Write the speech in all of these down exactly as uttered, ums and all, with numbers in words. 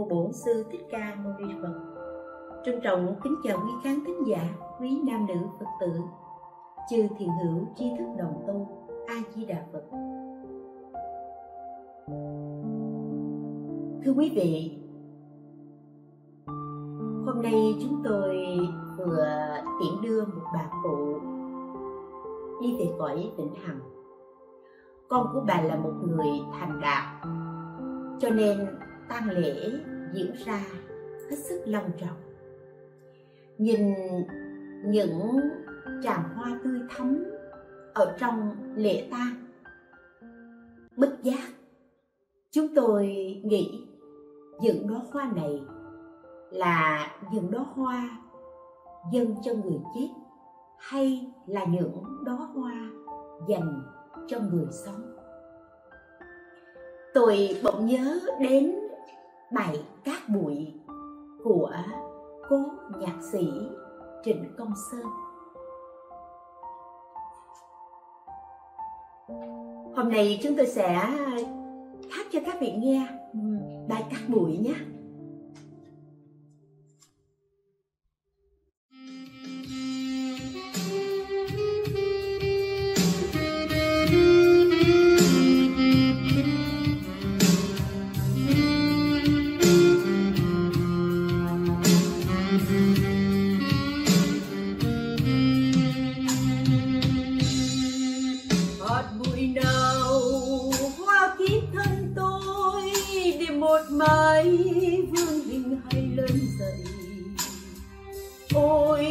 Mô Bổn Sư Thích Ca Mâu Ni Phật. Trân trọng kính chào quý khán thính giả, quý nam nữ Phật tử, chư thiền hữu tri thức đồng tu. A Di Đà Phật. Thưa quý vị, hôm nay chúng tôi vừa tiễn đưa một bà cụ đi về cõi vĩnh hằng. Con của bà là một người thành đạt, cho nên tang lễ diễn ra hết sức long trọng. Nhìn những tràng hoa tươi thắm ở trong lễ tang, bất giác chúng tôi nghĩ những đóa hoa này là những đóa hoa dâng cho người chết, hay là những đóa hoa dành cho người sống. Tôi bỗng nhớ đến bài Cát Bụi của cố nhạc sĩ Trịnh Công Sơn. Hôm nay chúng tôi sẽ hát cho các vị nghe bài Cát Bụi nhé. Ôi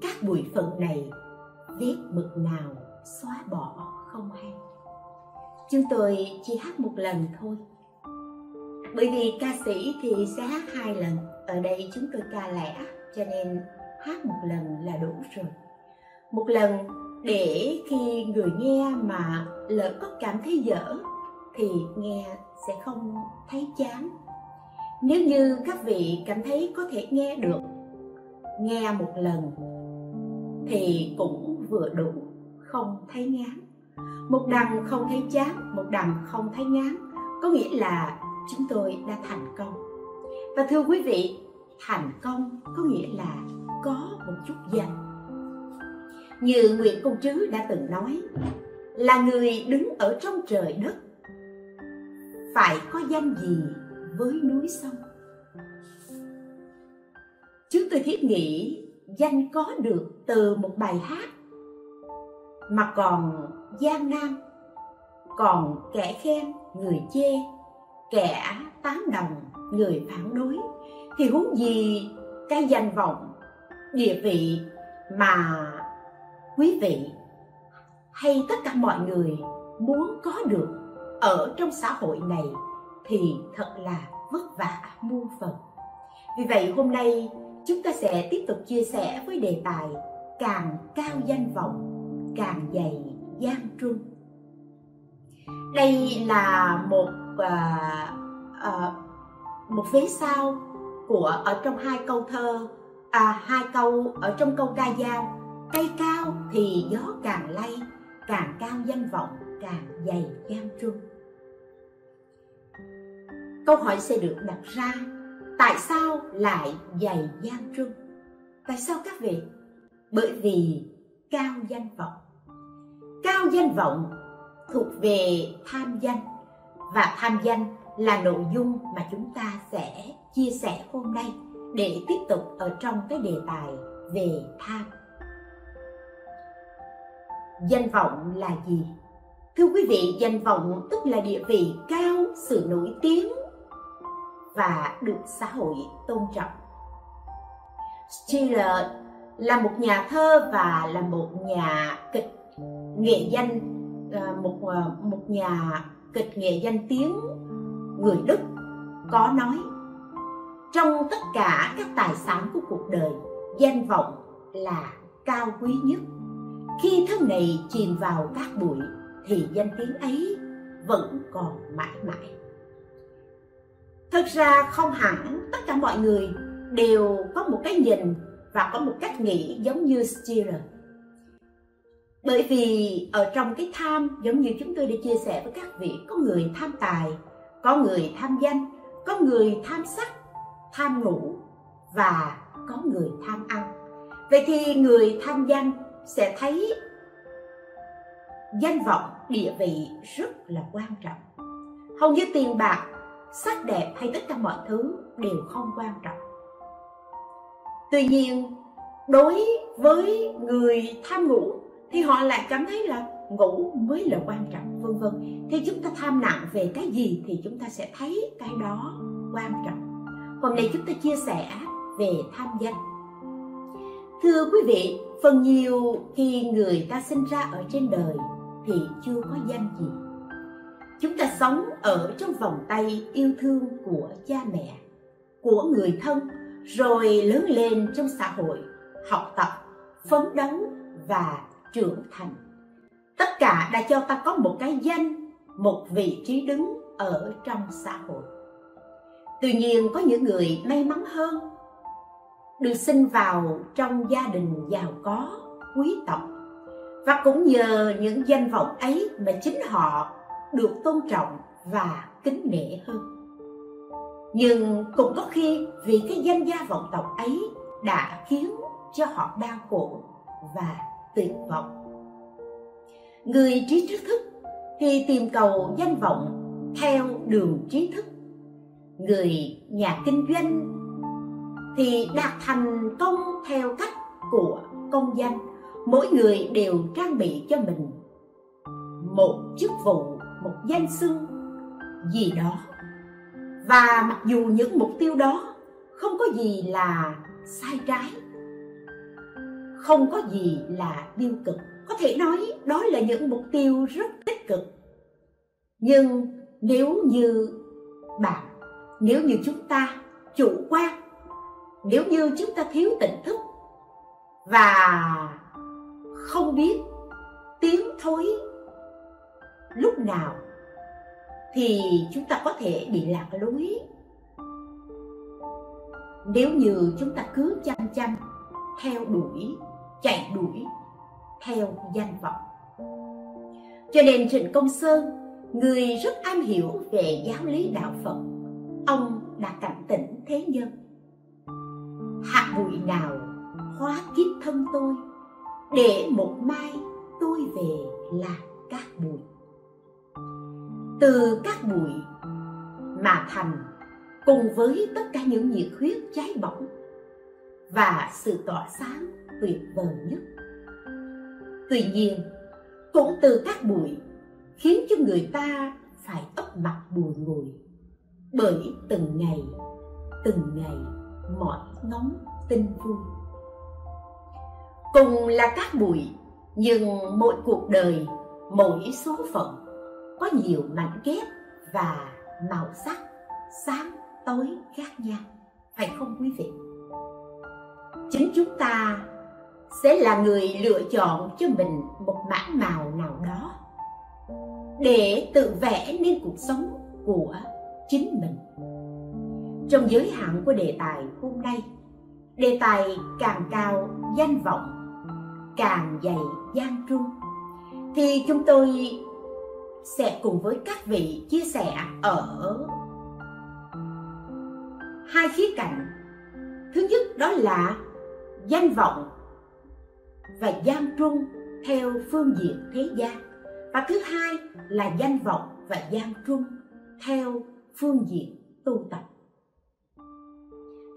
các bụi phận này, vết mực nào xóa bỏ không hay. Chúng tôi chỉ hát một lần thôi, bởi vì ca sĩ thì sẽ hát hai lần. Ở đây chúng tôi ca lẻ, cho nên hát một lần là đủ rồi. Một lần để khi người nghe mà lỡ có cảm thấy dở thì nghe sẽ không thấy chán. Nếu như các vị cảm thấy có thể nghe được, nghe một lần thì cũng vừa đủ, không thấy ngán. Một đằng không thấy chán, một đằng không thấy ngán, có nghĩa là chúng tôi đã thành công. Và thưa quý vị, thành công có nghĩa là có một chút danh. Như Nguyễn Công Trứ đã từng nói, là người đứng ở trong trời đất phải có danh gì với núi sông. Chúng tôi thiết nghĩ danh có được từ một bài hát mà còn gian nan, còn kẻ khen người chê, kẻ tán đồng người phản đối, thì huống gì cái danh vọng, địa vị mà quý vị hay tất cả mọi người muốn có được ở trong xã hội này thì thật là vất vả muôn phần. Vì vậy hôm nay chúng ta sẽ tiếp tục chia sẻ với đề tài càng cao danh vọng, càng dày gian truân. Đây là một à, à, một vế sao của ở trong hai câu thơ, à, hai câu ở trong câu ca dao: cây cao thì gió càng lay, càng cao danh vọng, càng dày gian truân. Câu hỏi sẽ được đặt ra: tại sao lại dày gian truân? Tại sao các vị? Bởi vì cao danh vọng. Cao danh vọng thuộc về tham danh, và tham danh là nội dung mà chúng ta sẽ chia sẻ hôm nay để tiếp tục ở trong cái đề tài về tham. Danh vọng là gì? Thưa quý vị, danh vọng tức là địa vị cao, sự nổi tiếng và được xã hội tôn trọng. Schiller là một nhà thơ và là một nhà kịch nghệ danh, một, một nhà kịch nghệ danh tiếng người Đức có nói: trong tất cả các tài sản của cuộc đời, danh vọng là cao quý nhất. Khi thân này chìm vào cát bụi thì danh tiếng ấy vẫn còn mãi mãi. Thật ra không hẳn tất cả mọi người đều có một cái nhìn và có một cách nghĩ giống như Schiller. Bởi vì ở trong cái tham, giống như chúng tôi đã chia sẻ với các vị, có người tham tài, có người tham danh, có người tham sắc, tham ngủ và có người tham ăn. Vậy thì người tham danh sẽ thấy danh vọng, địa vị rất là quan trọng. Hầu như tiền bạc, sắc đẹp hay tất cả mọi thứ đều không quan trọng. Tuy nhiên, đối với người tham ngủ thì họ lại cảm thấy là ngủ mới là quan trọng, vân vân. Thì chúng ta tham nặng về cái gì thì chúng ta sẽ thấy cái đó quan trọng. Hôm nay chúng ta chia sẻ về tham danh. Thưa quý vị, phần nhiều khi người ta sinh ra ở trên đời thì chưa có danh gì. Chúng ta sống ở trong vòng tay yêu thương của cha mẹ, của người thân, rồi lớn lên trong xã hội, học tập, phấn đấu và trưởng thành. Tất cả đã cho ta có một cái danh, một vị trí đứng ở trong xã hội. Tuy nhiên, có những người may mắn hơn, được sinh vào trong gia đình giàu có, quý tộc, và cũng nhờ những danh vọng ấy mà chính họ được tôn trọng và kính nể hơn. Nhưng cũng có khi vì cái danh gia vọng tộc ấy đã khiến cho họ đau khổ và tuyệt vọng. Người trí trí thức thì tìm cầu danh vọng theo đường trí thức. Người nhà kinh doanh thì đạt thành công theo cách của công danh. Mỗi người đều trang bị cho mình một chức vụ, một danh xưng gì đó. Và mặc dù những mục tiêu đó không có gì là sai trái, không có gì là tiêu cực, có thể nói đó là những mục tiêu rất tích cực. Nhưng nếu như bạn, nếu như chúng ta chủ quan, nếu như chúng ta thiếu tỉnh thức và không biết tiến thối lúc nào, thì chúng ta có thể bị lạc lối. Nếu như chúng ta cứ chăm chăm theo đuổi, chạy đuổi theo danh vọng. Cho nên Trịnh Công Sơn, người rất am hiểu về giáo lý đạo Phật, ông đã cảnh tỉnh thế nhân: hạt bụi nào hóa kiếp thân tôi, để một mai tôi về là cát bụi. Từ cát bụi mà thành, cùng với tất cả những nhiệt huyết cháy bỏng và sự tỏa sáng tuyệt vời nhất. Tuy nhiên, cũng từ cát bụi khiến cho người ta phải ấp mặt bùi ngùi, bởi từng ngày, từng ngày mọi ngóng tin vui. Cùng là cát bụi, nhưng mỗi cuộc đời, mỗi số phận có nhiều mảnh ghép và màu sắc sáng tối khác nhau, phải không quý vị? Chính chúng ta sẽ là người lựa chọn cho mình một mảng màu nào đó để tự vẽ nên cuộc sống của chính mình. Trong giới hạn của đề tài hôm nay, đề tài càng cao danh vọng, càng dày gian truân, thì chúng tôi sẽ cùng với các vị chia sẻ ở hai khía cạnh. Thứ nhất đó là danh vọng và gian truân theo phương diện thế gian, và thứ hai là danh vọng và gian truân theo phương diện tu tập.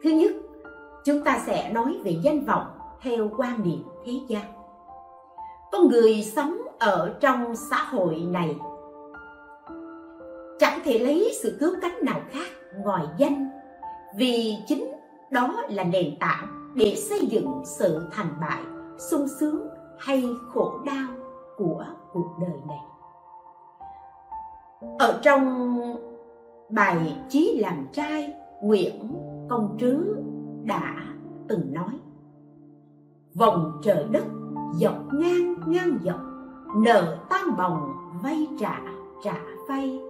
Thứ nhất, chúng ta sẽ nói về danh vọng theo quan niệm thế gian. Con người sống ở trong xã hội này chẳng thể lấy sự cứu cánh nào khác ngoài danh, vì chính đó là nền tảng để xây dựng sự thành bại, sung sướng hay khổ đau của cuộc đời này. Ở trong bài Chí Làm Trai, Nguyễn Công Trứ đã từng nói: vòng trời đất dọc ngang ngang dọc, nợ tan bồng vay trả trả vay,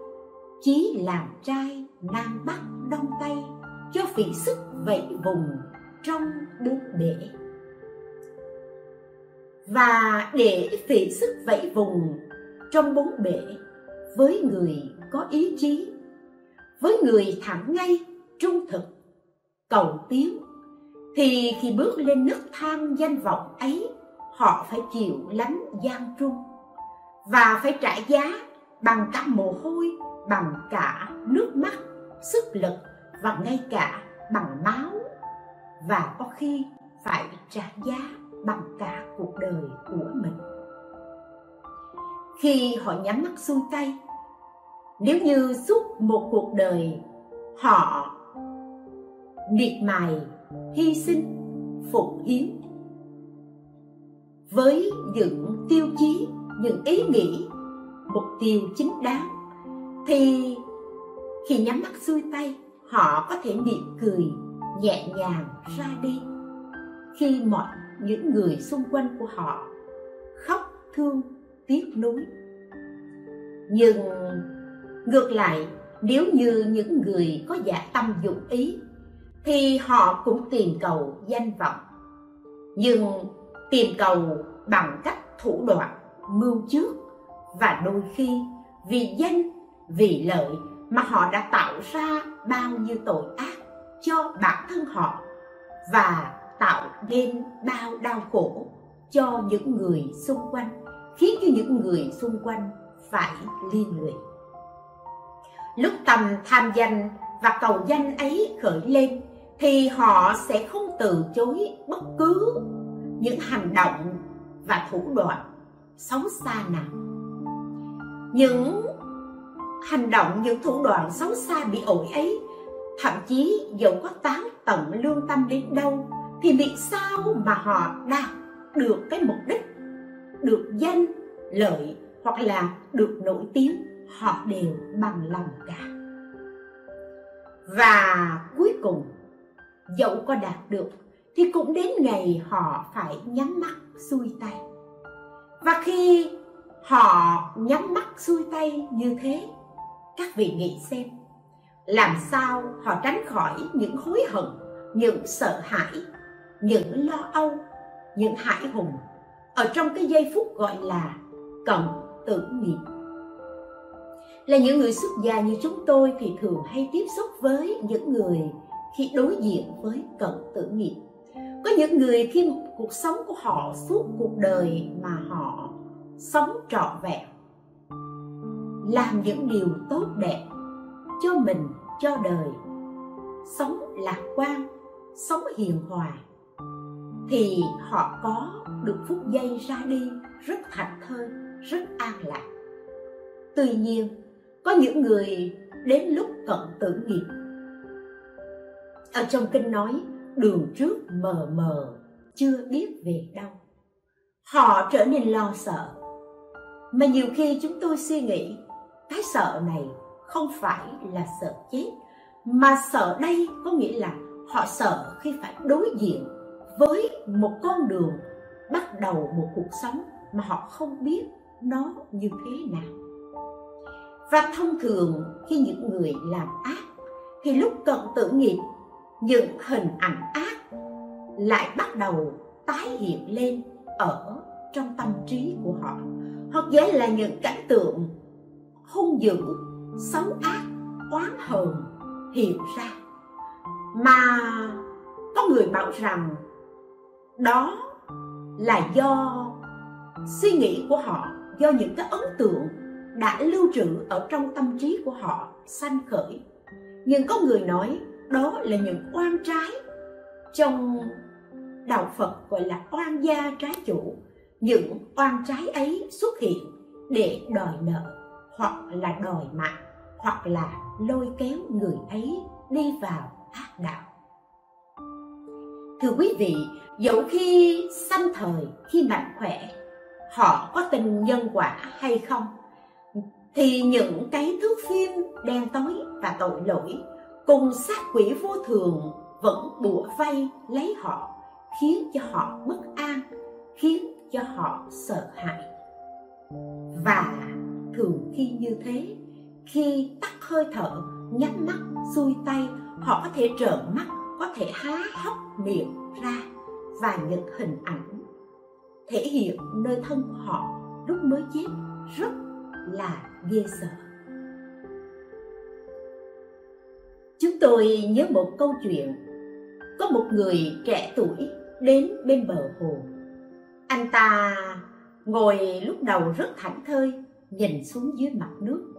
chí làm trai nam bắc đông tây, cho phí sức vậy vùng trong đứt bể. Và để phí sức vậy vùng trong bốn bể, với người có ý chí, với người thẳng ngay trung thực cầu tiến, thì khi bước lên nấc thang danh vọng ấy, họ phải chịu lắm gian truân và phải trả giá bằng cả mồ hôi, bằng cả nước mắt, sức lực, và ngay cả bằng máu, và có khi phải trả giá bằng cả cuộc đời của mình. Khi họ nhắm mắt xuôi tay, nếu như suốt một cuộc đời họ miệt mài, hy sinh, phụng hiến với những tiêu chí, những ý nghĩ, mục tiêu chính đáng, thì khi nhắm mắt xuôi tay, họ có thể mỉm cười nhẹ nhàng ra đi khi mọi những người xung quanh của họ khóc thương tiếc nuối. Nhưng ngược lại, nếu như những người có dạ tâm dụng ý, thì họ cũng tìm cầu danh vọng, nhưng tìm cầu bằng cách thủ đoạn mưu trước, và đôi khi vì danh, vì lợi mà họ đã tạo ra bao nhiêu tội ác cho bản thân họ, và tạo nên bao đau khổ cho những người xung quanh, khiến cho những người xung quanh phải ly người. Lúc tầm tham danh và cầu danh ấy khởi lên, thì họ sẽ không từ chối bất cứ những hành động và thủ đoạn xấu xa nào. Những hành động, những thủ đoạn xấu xa bị ổi ấy, thậm chí dẫu có tán tận lương tâm đến đâu, thì vì sao mà họ đạt được cái mục đích, được danh lợi hoặc là được nổi tiếng, họ đều bằng lòng cả. Và cuối cùng, dẫu có đạt được thì cũng đến ngày họ phải nhắm mắt xuôi tay. Và khi họ nhắm mắt xuôi tay như thế, các vị nghĩ xem, làm sao họ tránh khỏi những hối hận, những sợ hãi, những lo âu, những hãi hùng ở trong cái giây phút gọi là cận tử nghiệp. Là những người xuất gia như chúng tôi thì thường hay tiếp xúc với những người khi đối diện với cận tử nghiệp. Có những người khi cuộc sống của họ, suốt cuộc đời mà họ sống trọn vẹn, làm những điều tốt đẹp cho mình, cho đời, sống lạc quan, sống hiền hòa, thì họ có được phút giây ra đi rất thảnh thơi, rất an lạc. Tuy nhiên, có những người đến lúc cận tử nghiệp, ở trong kinh nói đường trước mờ mờ chưa biết về đâu, họ trở nên lo sợ. Mà nhiều khi chúng tôi suy nghĩ, cái sợ này không phải là sợ chết, mà sợ đây có nghĩa là họ sợ khi phải đối diện với một con đường bắt đầu một cuộc sống mà họ không biết nó như thế nào. Và thông thường khi những người làm ác thì lúc cận tử nghiệp, những hình ảnh ác lại bắt đầu tái hiện lên ở trong tâm trí của họ, hoặc dễ là những cảnh tượng hung dữ, xấu ác, oán hờn hiện ra. Mà có người bảo rằng đó là do suy nghĩ của họ, do những cái ấn tượng đã lưu trữ ở trong tâm trí của họ sanh khởi. Nhưng có người nói đó là những oan trái, trong đạo Phật gọi là oan gia trái chủ. Những oan trái ấy xuất hiện để đòi nợ, hoặc là đòi mạng, hoặc là lôi kéo người ấy đi vào ác đạo. Thưa quý vị, dẫu khi sanh thời, khi mạnh khỏe, họ có tình nhân quả hay không, thì những cái thước phim đen tối và tội lỗi cùng sát quỷ vô thường vẫn bủa vây lấy họ, khiến cho họ bất an, khiến cho họ sợ hãi. Và thường khi như thế, khi tắt hơi thở, nhắm mắt, xuôi tay, họ có thể trợn mắt, có thể há hốc miệng ra, và những hình ảnh thể hiện nơi thân của họ lúc mới chết rất là ghê sợ. Chúng tôi nhớ một câu chuyện. Có một người trẻ tuổi đến bên bờ hồ. Anh ta ngồi lúc đầu rất thảnh thơi, nhìn xuống dưới mặt nước.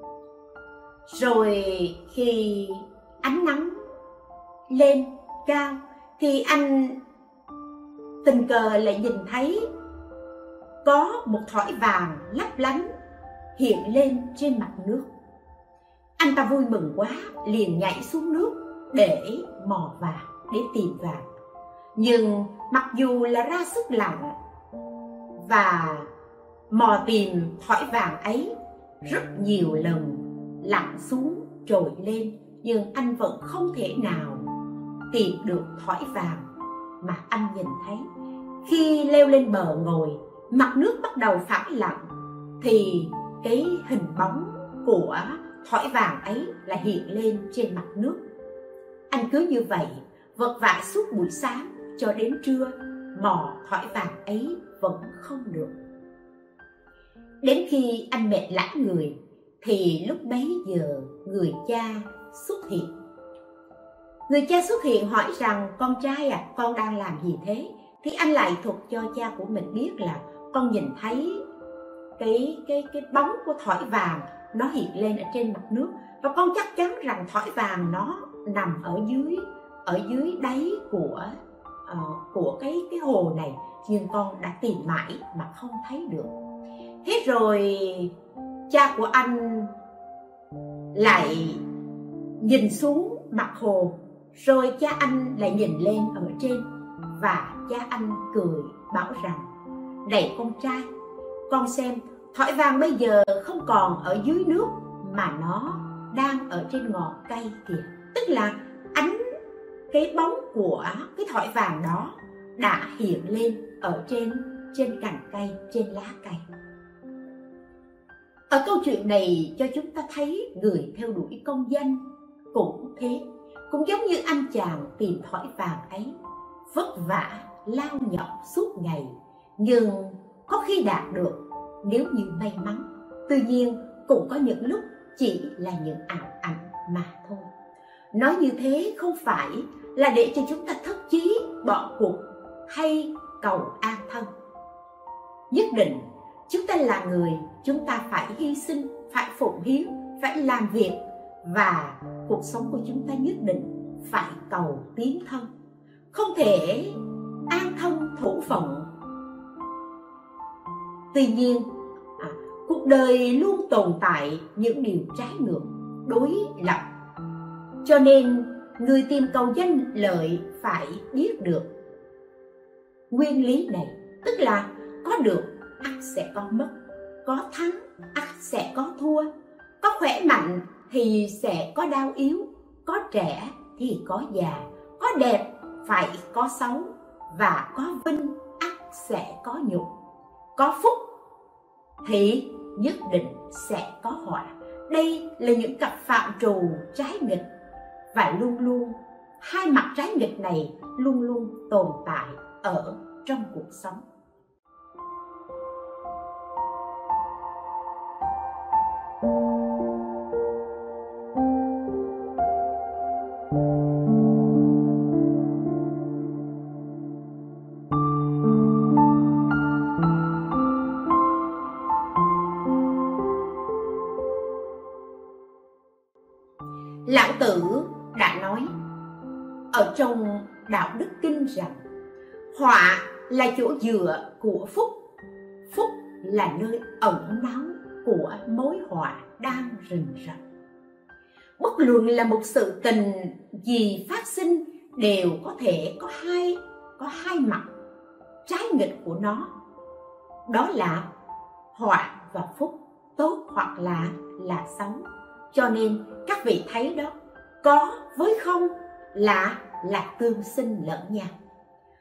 Rồi khi ánh nắng lên cao thì anh tình cờ lại nhìn thấy có một thỏi vàng lấp lánh hiện lên trên mặt nước. Anh ta vui mừng quá, liền nhảy xuống nước để mò vàng, để tìm vàng. Nhưng mặc dù là ra sức lặn và mò tìm thỏi vàng ấy rất nhiều lần, lặn xuống trồi lên, nhưng anh vẫn không thể nào tìm được thỏi vàng mà anh nhìn thấy. Khi leo lên bờ ngồi, mặt nước bắt đầu phẳng lặng, thì cái hình bóng của thỏi vàng ấy là hiện lên trên mặt nước. Anh cứ như vậy vật vã suốt buổi sáng cho đến trưa, mò thỏi vàng ấy vẫn không được. Đến khi anh mệt lả người thì lúc bấy giờ người cha xuất hiện. Người cha xuất hiện hỏi rằng: "Con trai à, con đang làm gì thế?" Thì anh lại thuật cho cha của mình biết là con nhìn thấy cái cái cái bóng của thỏi vàng nó hiện lên ở trên mặt nước, và con chắc chắn rằng thỏi vàng nó nằm ở dưới ở dưới đáy của uh, của cái cái hồ này, nhưng con đã tìm mãi mà không thấy được. Thế rồi cha của anh lại nhìn xuống mặt hồ, rồi cha anh lại nhìn lên ở trên, và cha anh cười bảo rằng: "Này con trai, con xem thỏi vàng bây giờ không còn ở dưới nước mà nó đang ở trên ngọn cây kìa." Tức là ánh cái bóng của cái thỏi vàng đó đã hiện lên ở trên trên cành cây, trên lá cây. Ở câu chuyện này cho chúng ta thấy người theo đuổi công danh cũng thế, cũng giống như anh chàng tìm thỏi vàng ấy, vất vả lao nhọc suốt ngày, nhưng có khi đạt được nếu như may mắn. Tuy nhiên cũng có những lúc chỉ là những ảo ảnh mà thôi. Nói như thế không phải là để cho chúng ta thất chí, bỏ cuộc hay cầu an thân. Nhất định chúng ta là người, chúng ta phải hy sinh, phải phụng hiến, phải làm việc, và cuộc sống của chúng ta nhất định phải cầu tiến thân. Không thể an thân thủ phận. Tuy nhiên, à, cuộc đời luôn tồn tại những điều trái ngược, đối lập. Cho nên, người tìm cầu danh lợi phải biết được nguyên lý này. Tức là có được, ắt sẽ có mất. Có thắng, ắt sẽ có thua. Có khỏe mạnh thì sẽ có đau yếu. Có trẻ thì có già. Có đẹp phải có xấu. Và có vinh ắt sẽ có nhục, có phúc thì nhất định sẽ có họa. Đây là những cặp phạm trù trái nghịch, và luôn luôn hai mặt trái nghịch này luôn luôn tồn tại ở trong cuộc sống. Lão Tử đã nói ở trong Đạo Đức Kinh rằng họa là chỗ dựa của phúc, phúc là nơi ẩn náu của mối họa đang rình rập. Bất luận là một sự tình gì phát sinh đều có thể có hai có hai mặt trái nghịch của nó, đó là họa và phúc, tốt hoặc là là xấu. Cho nên các vị thấy đó, có với không là là tương sinh lẫn nhau,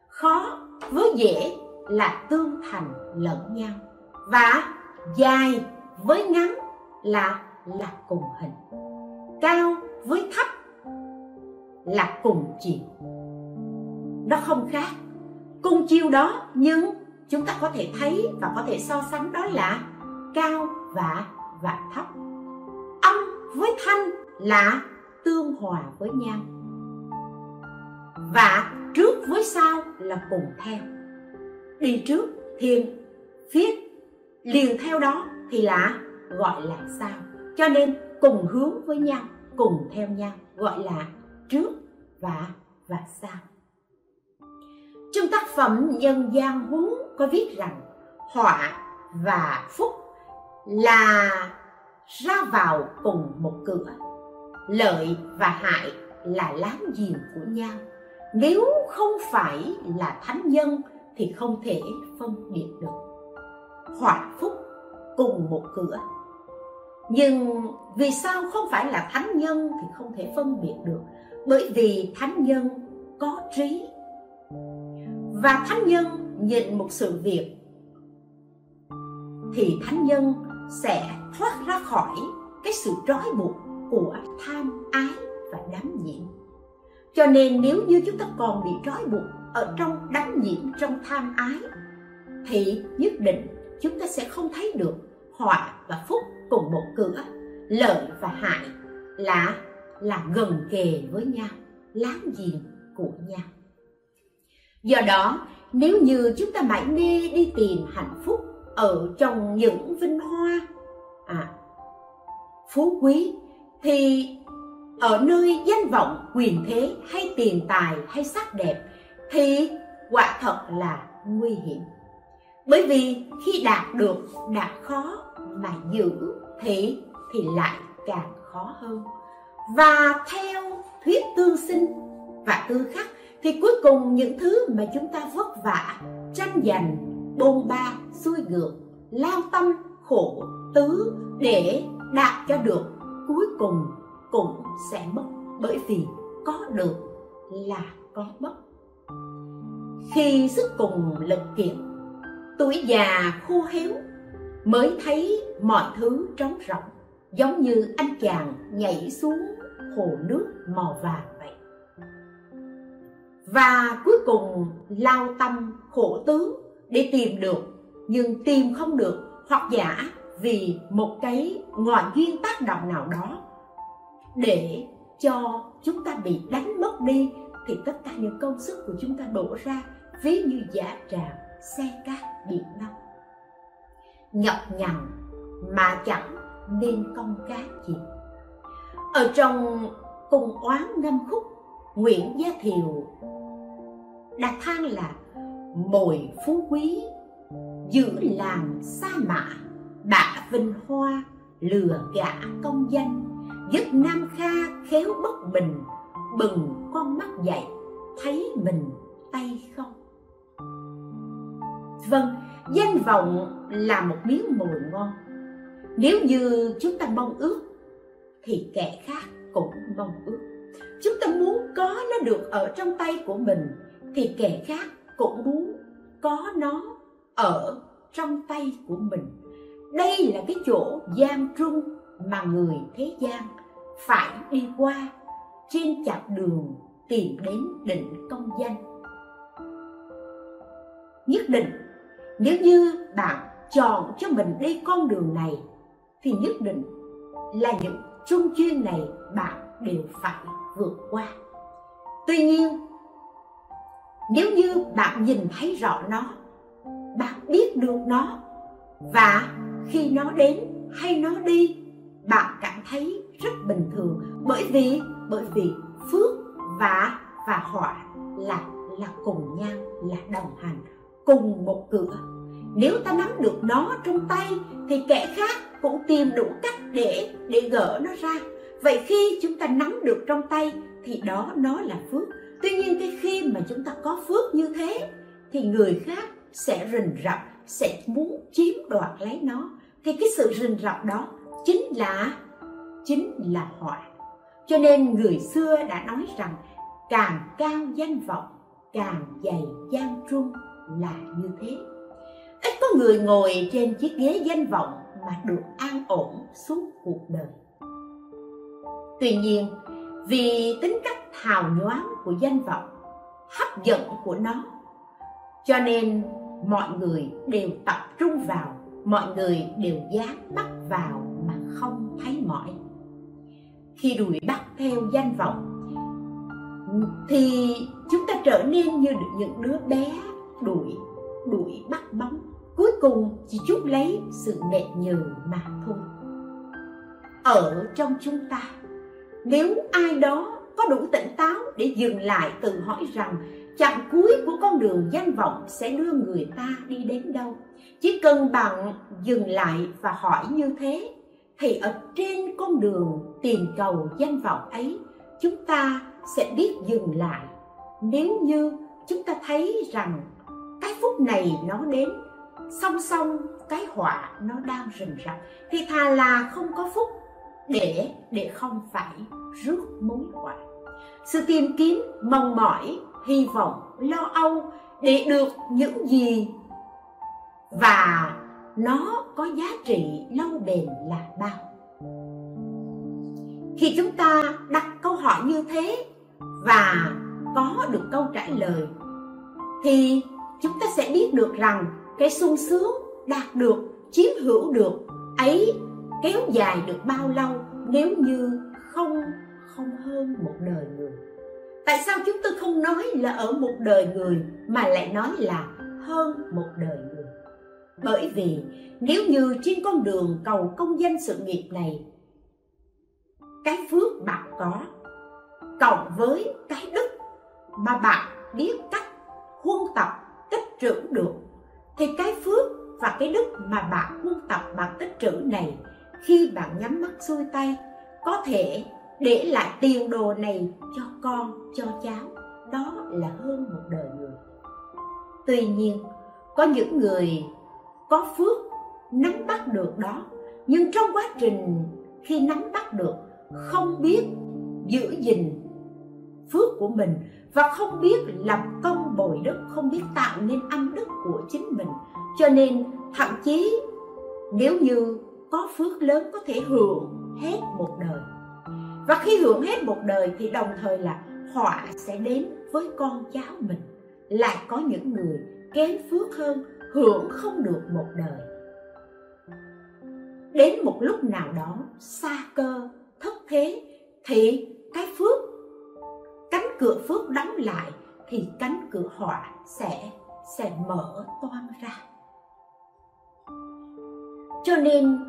khó với dễ là tương thành lẫn nhau, và dài với ngắn là là cùng hình, cao với thấp là cùng chiều. Nó không khác, cùng chiều đó, nhưng chúng ta có thể thấy và có thể so sánh đó là cao và và thấp. Âm với thanh là tương hòa với nhau, và trước với sau là cùng theo. Đi trước thiên phía liền theo đó thì là gọi là sao. Cho nên cùng hướng với nhau, cùng theo nhau gọi là trước và và sau. Trong tác phẩm Nhân gian huấn có viết rằng họa và phúc là ra vào cùng một cửa, lợi và hại là láng giềng của nhau. Nếu không phải là thánh nhân thì không thể phân biệt được. Họa phúc cùng một cửa, nhưng vì sao không phải là thánh nhân thì không thể phân biệt được? Bởi vì thánh nhân có trí, và thánh nhân nhìn một sự việc thì thánh nhân sẽ thoát ra khỏi cái sự trói buộc của tham ái và đắm nhiễm. Cho nên nếu như chúng ta còn bị trói buộc ở trong đắm nhiễm, trong tham ái, thì nhất định chúng ta sẽ không thấy được họa và phúc cùng một cửa, lợi và hại là là gần kề với nhau, láng giềng của nhau. Do đó, nếu như chúng ta mãi mê đi tìm hạnh phúc ở trong những vinh hoa, à, phú quý, thì ở nơi danh vọng, quyền thế hay tiền tài hay sắc đẹp thì quả thật là nguy hiểm. Bởi vì khi đạt được đã khó, mà giữ thì thì lại càng khó hơn. Và theo thuyết tương sinh và tương khắc thì cuối cùng những thứ mà chúng ta vất vả, tranh giành, bôn ba, xuôi ngược, lao tâm, khổ tứ để đạt cho được cuối cùng cũng sẽ mất, bởi vì có được là có mất. Khi sức cùng lực kiệt, tuổi già khô héo, mới thấy mọi thứ trống rỗng, giống như anh chàng nhảy xuống hồ nước màu vàng vậy. Và cuối cùng lao tâm khổ tứ để tìm được, nhưng tìm không được, hoặc giả vì một cái ngoại duyên tác động nào đó để cho chúng ta bị đánh mất đi, thì tất cả những công sức của chúng ta đổ ra ví như giả tràng, xe cát, biển đông, nhọc nhằn mà chẳng nên công cá gì. Ở trong Cùng Oán Năm Khúc, Nguyễn Gia Thiều đã than là mồi phú quý giữ làng sa mạ, bạ vinh hoa lừa gã công danh, giấc nam kha khéo bất bình, bừng con mắt dậy thấy mình tay không. Vâng, danh vọng là một miếng mồi ngon, nếu như chúng ta mong ước thì kẻ khác cũng mong ước. Chúng ta muốn có nó được ở trong tay của mình thì kẻ khác cũng muốn có nó ở trong tay của mình. Đây là cái chỗ gian truân mà người thế gian phải đi qua trên chặng đường tìm đến định công danh. Nhất định, nếu như bạn chọn cho mình đi con đường này, thì nhất định là những trung chuyên này bạn đều phải vượt qua. Tuy nhiên, nếu như bạn nhìn thấy rõ nó, bạn biết được nó, và khi nó đến hay nó đi, bạn cảm thấy rất bình thường, bởi vì bởi vì phước và và họa là là cùng nhau, là đồng hành cùng một cửa. Nếu ta nắm được nó trong tay thì kẻ khác cũng tìm đủ cách để để gỡ nó ra. Vậy khi chúng ta nắm được trong tay thì đó nó là phước. Tuy nhiên, cái khi mà chúng ta có phước như thế thì người khác sẽ rình rập, sẽ muốn chiếm đoạt lấy nó. Thì cái sự rình rập đó chính là chính là họa. Cho nên người xưa đã nói rằng càng cao danh vọng, càng dày gian truân, là như thế. Ít có người ngồi trên chiếc ghế danh vọng mà được an ổn suốt cuộc đời. Tuy nhiên, vì tính cách hào nhoáng của danh vọng, hấp dẫn của nó, cho nên mọi người đều tập trung vào, mọi người đều dán mắt vào mà không thấy mỏi. Khi đuổi bắt theo danh vọng thì chúng ta trở nên như những đứa bé đuổi đuổi bắt bóng, cuối cùng chỉ chuốc lấy sự mệt nhừ mà thôi. Ở trong chúng ta, nếu ai đó có đủ tỉnh táo để dừng lại tự hỏi rằng chặng cuối của con đường danh vọng sẽ đưa người ta đi đến đâu, chỉ cần bạn dừng lại và hỏi như thế, thì ở trên con đường tìm cầu danh vọng ấy, chúng ta sẽ biết dừng lại nếu như chúng ta thấy rằng cái phút này nó đến, song song cái họa nó đang rình rập, thì thà là không có phúc để để không phải rước mối họa. Sự tìm kiếm mong mỏi, hy vọng, lo âu để được những gì và nó có giá trị lâu bền là bao. Khi chúng ta đặt câu hỏi như thế và có được câu trả lời thì chúng ta sẽ biết được rằng cái sung sướng đạt được, chiếm hữu được ấy kéo dài được bao lâu nếu như không không hơn một đời người. Tại sao chúng tôi không nói là ở một đời người mà lại nói là hơn một đời người? Bởi vì nếu như trên con đường cầu công danh sự nghiệp này, cái phước bạn có cộng với cái đức mà bạn biết cách huân tập tích trữ được, thì cái phước và cái đức mà bạn huân tập, bạn tích trữ này, khi bạn nhắm mắt xuôi tay, có thể để lại tiền đồ này cho con, cho cháu, đó là hơn một đời người. Tuy nhiên, có những người có phước nắm bắt được đó, nhưng trong quá trình khi nắm bắt được, không biết giữ gìn phước của mình và không biết làm công bồi đức, không biết tạo nên âm đức của chính mình. Cho nên thậm chí nếu như có phước lớn có thể hưởng hết một đời. Và khi hưởng hết một đời thì đồng thời là họa sẽ đến với con cháu mình. Lại có những người kém phước hơn, hưởng không được một đời. Đến một lúc nào đó xa cơ, thất thế, thì cái phước, cánh cửa phước đóng lại, thì cánh cửa họa sẽ, sẽ mở toang ra. Cho nên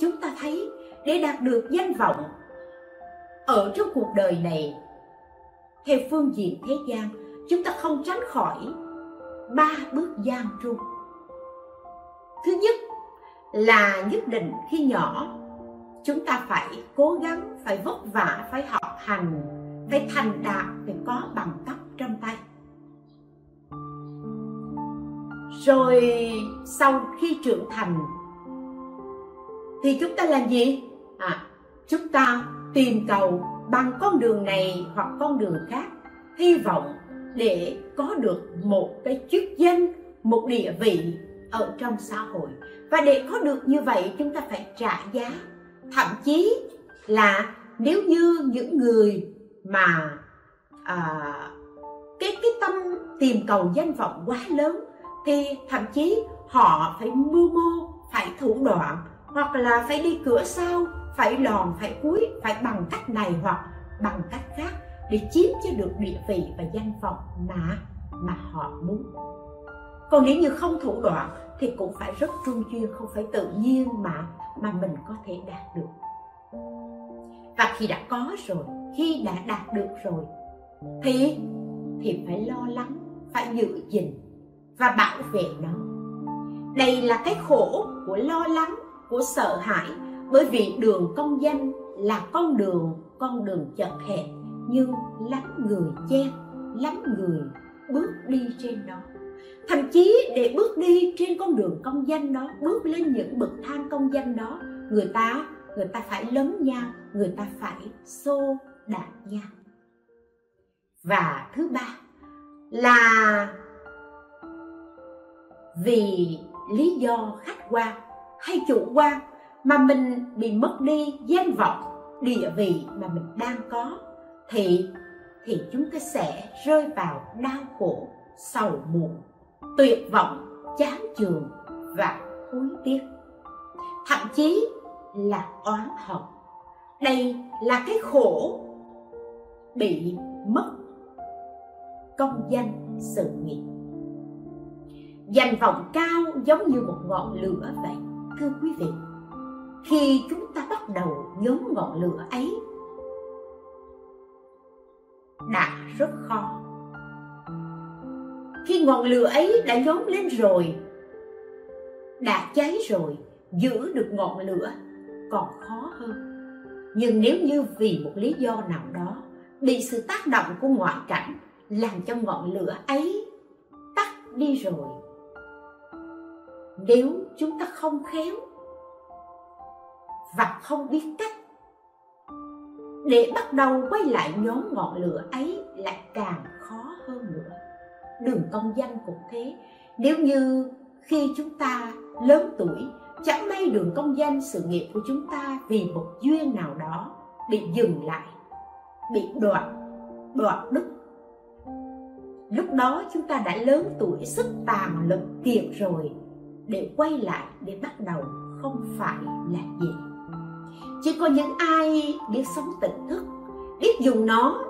chúng ta thấy để đạt được danh vọng ở trong cuộc đời này, theo phương diện thế gian, chúng ta không tránh khỏi ba bước gian truân. Thứ nhất là nhất định khi nhỏ chúng ta phải cố gắng, phải vất vả, phải học hành, phải thành đạt, phải có bằng cấp trong tay. Rồi sau khi trưởng thành thì chúng ta làm gì? À, chúng ta tìm cầu bằng con đường này hoặc con đường khác, hy vọng để có được một cái chức danh, một địa vị ở trong xã hội. Và để có được như vậy chúng ta phải trả giá. Thậm chí là nếu như những người mà à, cái, cái tâm tìm cầu danh vọng quá lớn thì thậm chí họ phải mưu mô, phải thủ đoạn, hoặc là phải đi cửa sau, phải lòn, phải cúi, phải bằng cách này hoặc bằng cách khác để chiếm cho được địa vị và danh vọng mà, mà họ muốn. Còn nếu như không thủ đoạn thì cũng phải rất trung duyên, không phải tự nhiên mà, mà mình có thể đạt được. Và khi đã có rồi, khi đã đạt được rồi thì, thì phải lo lắng, phải giữ gìn và bảo vệ nó. Đây là cái khổ của lo lắng, của sợ hãi, bởi vì đường công danh là con đường, con đường chật hẹp, nhưng lắm người chen, lắm người bước đi trên đó. Thậm chí để bước đi trên con đường công danh đó, bước lên những bậc thang công danh đó, người ta, người ta phải lấn nhau, người ta phải xô đạp nhau. Và thứ ba là vì lý do khách quan hay chủ quan mà mình bị mất đi danh vọng, địa vị mà mình đang có, thì, thì chúng ta sẽ rơi vào đau khổ, sầu muộn, tuyệt vọng, chán chường và hối tiếc, thậm chí là oán hận. Đây là cái khổ bị mất công danh sự nghiệp. Danh vọng cao giống như một ngọn lửa vậy, thưa quý vị. Khi chúng ta bắt đầu nhóm ngọn lửa ấy đã rất khó. Khi ngọn lửa ấy đã nhóm lên rồi, đã cháy rồi, giữ được ngọn lửa còn khó hơn. Nhưng nếu như vì một lý do nào đó bị sự tác động của ngoại cảnh làm cho ngọn lửa ấy tắt đi rồi, nếu chúng ta không khéo và không biết cách để bắt đầu quay lại nhóm ngọn lửa ấy lại càng khó hơn nữa. Đường công danh cũng thế. Nếu như khi chúng ta lớn tuổi, chẳng may đường công danh sự nghiệp của chúng ta vì một duyên nào đó bị dừng lại, bị đoạn, đoạn đứt, lúc đó chúng ta đã lớn tuổi, sức tàn lực kiệt rồi, để quay lại, để bắt đầu không phải là gì. Chỉ có những ai biết sống tỉnh thức, biết dùng nó,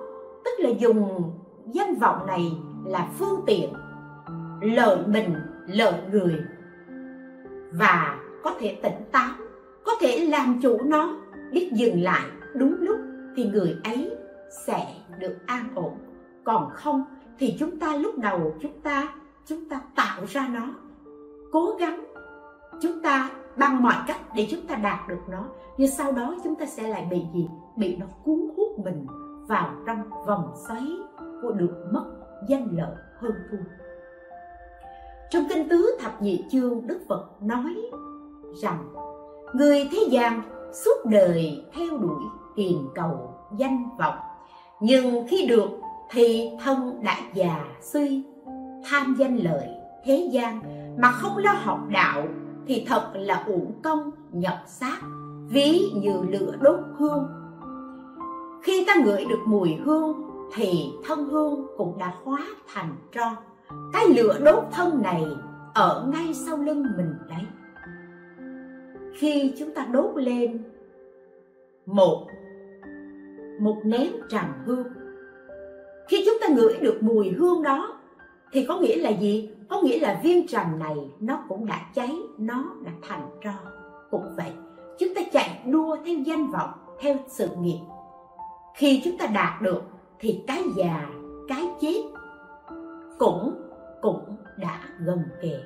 tức là dùng danh vọng này là phương tiện lợi mình, lợi người, và có thể tỉnh táo, có thể làm chủ nó, biết dừng lại đúng lúc thì người ấy sẽ được an ổn. Còn không thì chúng ta lúc đầu chúng ta chúng ta tạo ra nó, cố gắng chúng ta bằng mọi cách để chúng ta đạt được nó, nhưng sau đó chúng ta sẽ lại bị gì? Bị nó cuốn hút mình vào trong vòng xoáy của được mất, danh lợi hơn thua. Trong Kinh Tứ Thập Nhị Chương, Đức Phật nói rằng người thế gian suốt đời theo đuổi tiền cầu danh vọng, nhưng khi được thì thân đã già suy, tham danh lợi thế gian mà không lo học đạo thì thật là uổng công nhập xác, ví như lửa đốt hương. Khi ta ngửi được mùi hương thì thân hương cũng đã hóa thành tro. Cái lửa đốt thân này ở ngay sau lưng mình đấy. Khi chúng ta đốt lên một một nén trầm hương, khi chúng ta ngửi được mùi hương đó thì có nghĩa là gì? Có nghĩa là viên trầm này nó cũng đã cháy, nó đã thành tro. Cũng vậy, chúng ta chạy đua theo danh vọng, theo sự nghiệp. Khi chúng ta đạt được thì cái già, cái chết cũng, cũng đã gần kề.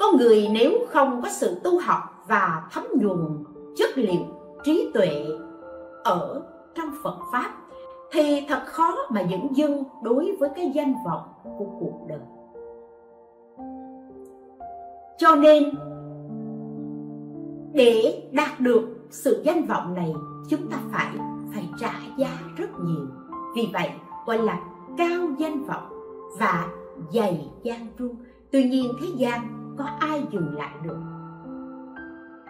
Có người nếu không có sự tu học và thấm nhuần chất liệu trí tuệ ở trong Phật Pháp thì thật khó mà dửng dưng đối với cái danh vọng của cuộc đời. Cho nên để đạt được sự danh vọng này chúng ta phải, phải trả giá rất nhiều. Vì vậy gọi là cao danh vọng và dày gian truân. Tuy nhiên thế gian có ai dừng lại được.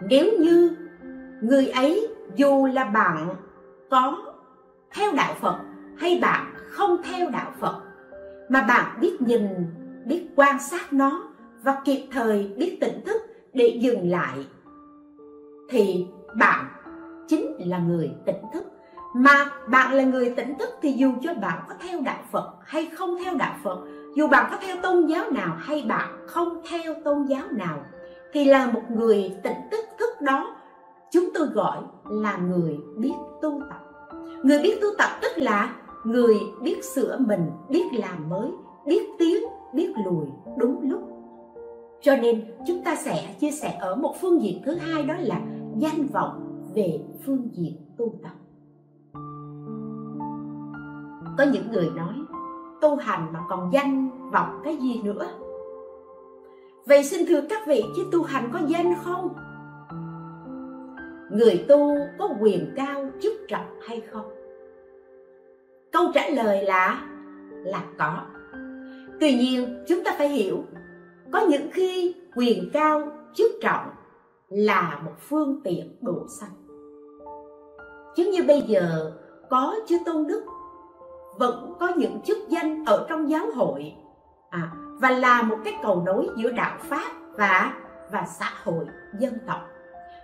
Nếu như người ấy dù là bạn có theo đạo Phật hay bạn không theo đạo Phật, mà bạn biết nhìn, biết quan sát nó và kịp thời biết tỉnh thức để dừng lại, thì bạn chính là người tỉnh thức. Mà bạn là người tỉnh thức thì dù cho bạn có theo đạo Phật hay không theo đạo Phật, dù bạn có theo tôn giáo nào hay bạn không theo tôn giáo nào, thì là một người tỉnh thức thức đó chúng tôi gọi là người biết tu tập. Người biết tu tập tức là người biết sửa mình, biết làm mới, biết tiến, biết lùi đúng lúc. Cho nên chúng ta sẽ chia sẻ ở một phương diện thứ hai, đó là danh vọng về phương diện tu tập. Có những người nói tu hành mà còn danh vọng cái gì nữa. Vậy xin thưa các vị, chứ tu hành có danh không? Người tu có quyền cao chức trọng hay không? Câu trả lời là là có. Tuy nhiên chúng ta phải hiểu, có những khi quyền cao chức trọng là một phương tiện độ sanh. Chứ như bây giờ có chư tôn đức vẫn có những chức danh ở trong giáo hội à, và là một cái cầu nối giữa đạo pháp và, và xã hội dân tộc.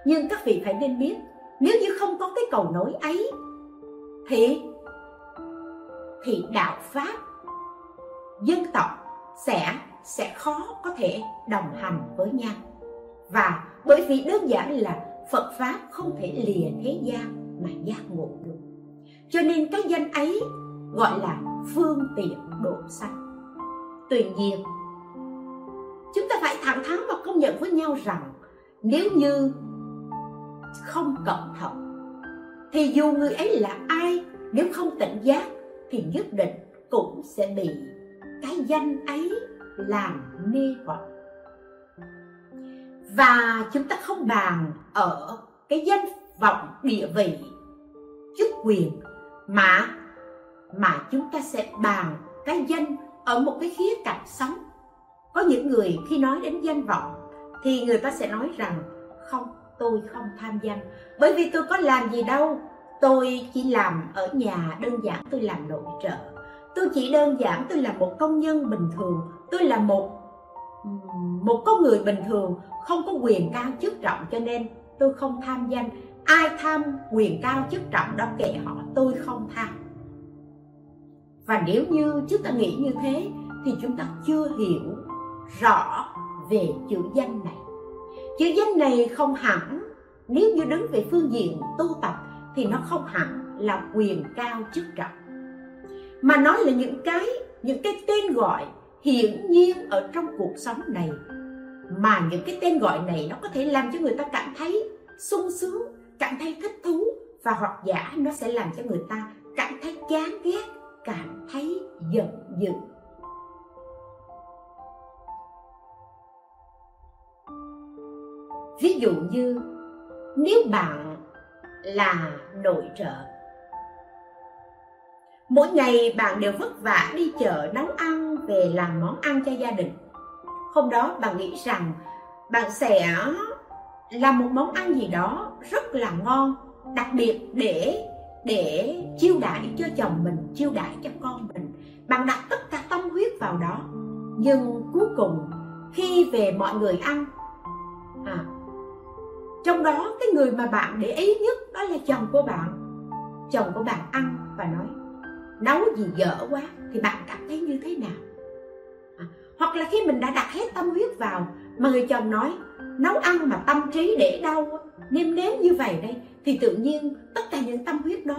Nhưng các vị phải nên biết, nếu như không có cái cầu nối ấy thì, thì đạo pháp, dân tộc sẽ, sẽ khó có thể đồng hành với nhau. Và bởi vì đơn giản là Phật pháp không thể lìa thế gian mà giác ngộ được. Cho nên cái danh ấy gọi là phương tiện độ sanh. Tuy nhiên, chúng ta phải thẳng thắn và công nhận với nhau rằng nếu như không cẩn thận thì dù người ấy là ai, nếu không tỉnh giác thì nhất định cũng sẽ bị cái danh ấy làm mê hoặc. Và chúng ta không bàn ở cái danh vọng địa vị chức quyền, mà mà chúng ta sẽ bàn cái danh ở một cái khía cạnh sống. Có những người khi nói đến danh vọng thì người ta sẽ nói rằng không, tôi không tham danh, bởi vì tôi có làm gì đâu, tôi chỉ làm ở nhà đơn giản, tôi làm nội trợ, tôi chỉ đơn giản tôi là một công nhân bình thường, tôi là một một con người bình thường, không có quyền cao chức trọng, cho nên tôi không tham danh. Ai tham quyền cao chức trọng đó kệ họ, tôi không tham. Và nếu như chúng ta nghĩ như thế thì chúng ta chưa hiểu rõ về chữ danh này. Chữ danh này không hẳn, nếu như đứng về phương diện tu tập thì nó không hẳn là quyền cao chức trọng, mà nó là những cái, những cái tên gọi hiển nhiên ở trong cuộc sống này. Mà những cái tên gọi này nó có thể làm cho người ta cảm thấy sung sướng, cảm thấy thích thú, và hoặc giả nó sẽ làm cho người ta cảm thấy chán ghét, cảm thấy giận dữ. Ví dụ như nếu bạn là nội trợ, mỗi ngày bạn đều vất vả đi chợ nấu ăn về làm món ăn cho gia đình. Hôm đó bạn nghĩ rằng bạn sẽ làm một món ăn gì đó rất là ngon, đặc biệt để để chiêu đãi cho chồng mình, chiêu đãi cho con mình. Bạn đặt tất cả tâm huyết vào đó, nhưng cuối cùng khi về mọi người ăn, à, trong đó cái người mà bạn để ý nhất đó là chồng của bạn. Chồng của bạn ăn và nói nấu gì dở quá, thì bạn cảm thấy như thế nào? À, hoặc là khi mình đã đặt hết tâm huyết vào mà người chồng nói nấu ăn mà tâm trí để đâu, nêm nếm như vậy đây, thì tự nhiên tất cả những tâm huyết đó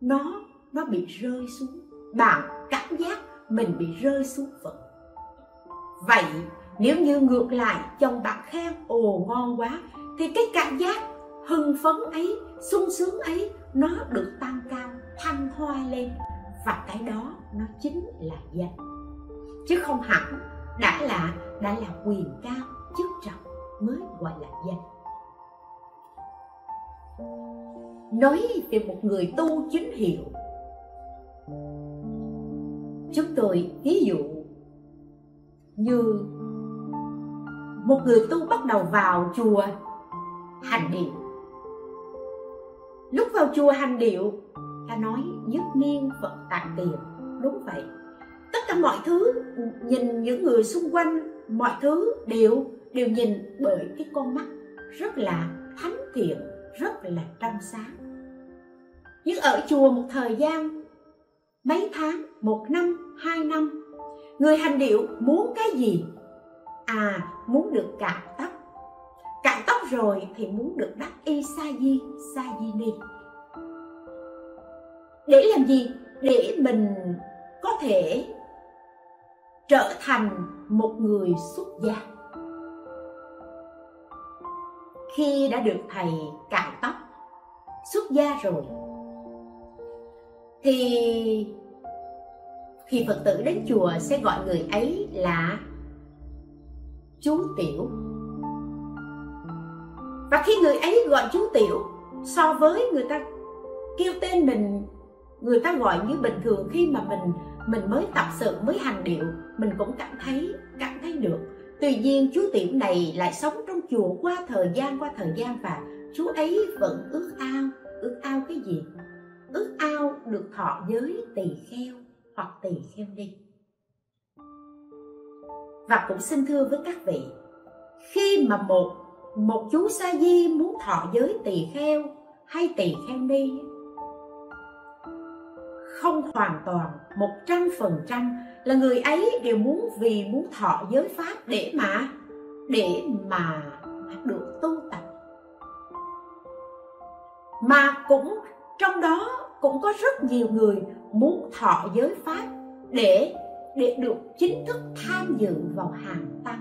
nó nó bị rơi xuống. Bạn cảm giác mình bị rơi xuống vực. Vậy nếu như ngược lại chồng bạn khen ồ ngon quá, thì cái cảm giác hưng phấn ấy, sung sướng ấy nó được tăng cao, thăng hoa lên. Và cái đó nó chính là danh, chứ không hẳn đã là đã là quyền cao chức trọng mới gọi là danh. Nói về một người tu chính hiệu, chúng tôi ví dụ như một người tu bắt đầu vào chùa hành điệu. Lúc vào chùa hành điệu, ta nói nhất niên Phật tại tiền, đúng vậy. Tất cả mọi thứ, nhìn những người xung quanh, mọi thứ đều đều nhìn bởi cái con mắt rất là thánh thiện, rất là trong sáng. Nhưng ở chùa một thời gian, mấy tháng, một năm, hai năm, người hành điệu muốn cái gì? À, muốn được cạo tóc. Cạo tóc rồi thì muốn được đắc y sa di, sa di ni. Để làm gì? Để mình có thể trở thành một người xuất gia. Khi đã được thầy cạo tóc, xuất gia rồi, thì khi Phật tử đến chùa sẽ gọi người ấy là chú Tiểu. Và khi người ấy gọi chú Tiểu, so với người ta kêu tên mình, người ta gọi như bình thường, khi mà mình mình mới tập sự, mới hành điệu, mình cũng cảm thấy cảm thấy được. Tuy nhiên chú Tiểu này lại sống trong chùa qua thời gian qua thời gian và chú ấy vẫn ước ao. Ước ao cái gì? Ước ao được thọ giới tỳ kheo hoặc tỳ kheo ni. Và cũng xin thưa với các vị, khi mà một một chú sa di muốn thọ giới tỳ kheo hay tỳ kheo ni, không hoàn toàn một trăm phần trăm là người ấy đều muốn vì muốn thọ giới pháp để mà để mà được tu tập. Mà cũng trong đó cũng có rất nhiều người muốn thọ giới pháp để để được chính thức tham dự vào hàng tăng,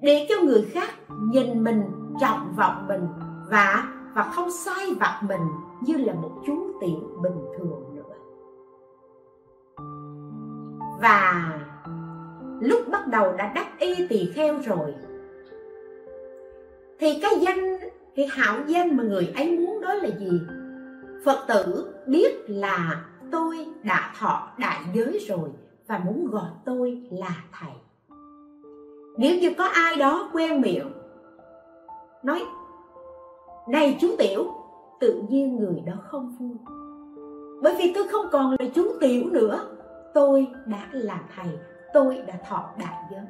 để cho người khác nhìn mình, trọng vọng mình và và không sai vặt mình như là một chú tiểu bình thường nữa. Và lúc bắt đầu đã đắc y tỳ kheo rồi thì cái danh, cái hảo danh mà người ấy muốn đó là gì? Phật tử biết là tôi đã thọ đại giới rồi và muốn gọi tôi là thầy. Nếu như có ai đó quen miệng nói này chú Tiểu, tự nhiên người đó không vui, bởi vì tôi không còn là chú Tiểu nữa, tôi đã là thầy, tôi đã thọ đại giới.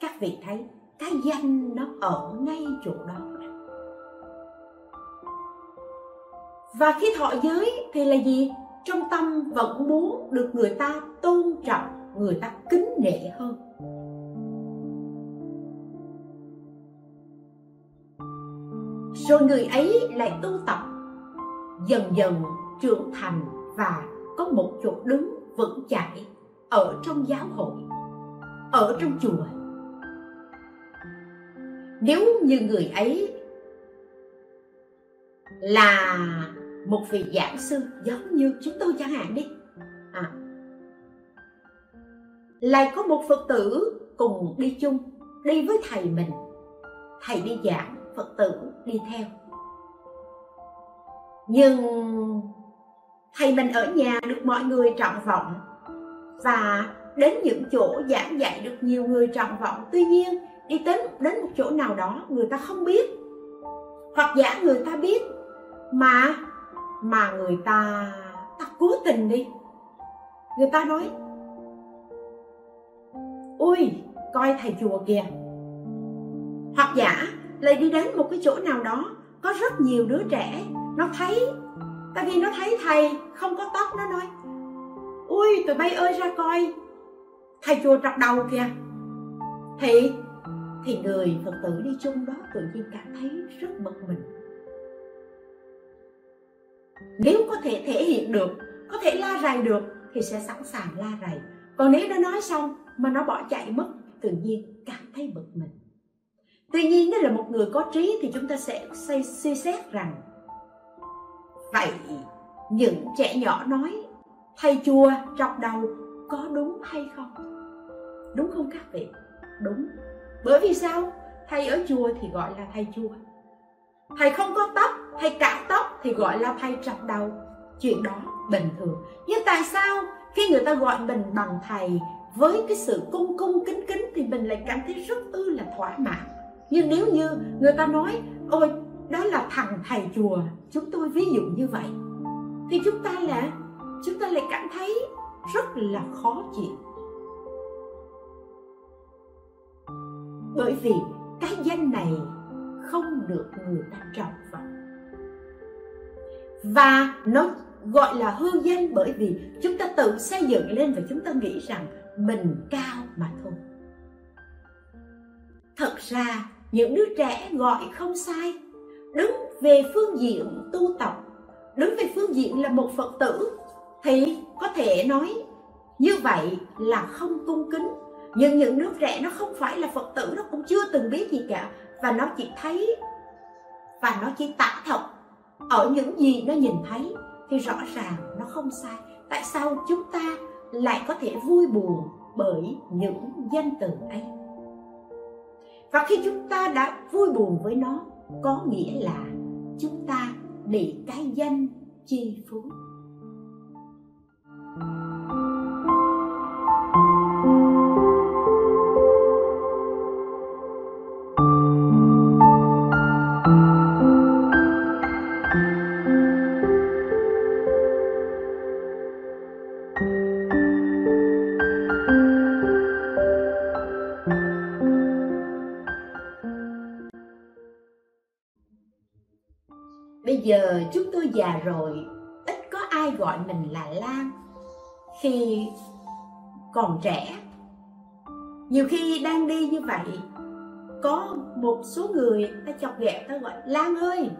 Các vị thấy cái danh nó ở ngay chỗ đó. Và khi thọ giới thì là gì? Trong tâm vẫn muốn được người ta tôn trọng, người ta kính nể hơn. Rồi người ấy lại tu tập, dần dần trưởng thành và có một chỗ đứng vững chãi ở trong giáo hội, ở trong chùa. Nếu như người ấy là một vị giảng sư, giống như chúng tôi chẳng hạn đi à. Lại có một Phật tử cùng đi chung, đi với thầy mình. Thầy đi giảng, Phật tử đi theo. Nhưng thầy mình ở nhà được mọi người trọng vọng, và đến những chỗ giảng dạy được nhiều người trọng vọng. Tuy nhiên đi đến, đến một chỗ nào đó người ta không biết, hoặc giả người ta biết Mà Mà người ta Ta cố tình đi, người ta nói ôi coi thầy chùa kìa. Hoặc giả lại đi đến một cái chỗ nào đó, có rất nhiều đứa trẻ, nó thấy, tại vì nó thấy thầy không có tóc, nó nói ui tụi bay ơi ra coi, thầy chùa trọc đầu kìa. Thì Thì người Phật tử đi chung đó tự nhiên cảm thấy rất bực mình. Nếu có thể thể hiện được, có thể la rầy được thì sẽ sẵn sàng la rầy. Còn nếu nó nói xong mà nó bỏ chạy mất, tự nhiên cảm thấy bực mình. Tuy nhiên nếu là một người có trí thì chúng ta sẽ suy xét rằng vậy những trẻ nhỏ nói thầy chùa trọc đầu có đúng hay không? Đúng không các vị? Đúng. Bởi vì sao? Thầy ở chùa thì gọi là thầy chùa, thầy không có tóc, thầy cạo tóc thì gọi là thầy trọc đầu. Chuyện đó bình thường. Nhưng tại sao khi người ta gọi mình bằng thầy với cái sự cung cung kính kính thì mình lại cảm thấy rất ư là thỏa mãn. Nhưng nếu như người ta nói ôi đó là thằng thầy chùa, chúng tôi ví dụ như vậy, thì chúng ta là chúng ta lại cảm thấy rất là khó chịu. Bởi vì cái danh này không được người ta trọng vọng, và nó gọi là hư danh bởi vì chúng ta tự xây dựng lên và chúng ta nghĩ rằng mình cao mà thôi. Thật ra những đứa trẻ gọi không sai. Đứng về phương diện tu tập, đứng về phương diện là một Phật tử, thì có thể nói như vậy là không cung kính. Nhưng những đứa trẻ nó không phải là Phật tử, nó cũng chưa từng biết gì cả, và nó chỉ thấy và nó chỉ tả thật ở những gì nó nhìn thấy, thì rõ ràng nó không sai. Tại sao chúng ta lại có thể vui buồn bởi những danh từ ấy? Và khi chúng ta đã vui buồn với nó, có nghĩa là chúng ta bị cái danh chi phối. Giờ chúng tôi già rồi, ít có ai gọi mình là Lan. Khi còn trẻ, nhiều khi đang đi như vậy, có một số người ta chọc ghẹo, ta gọi Lan ơi.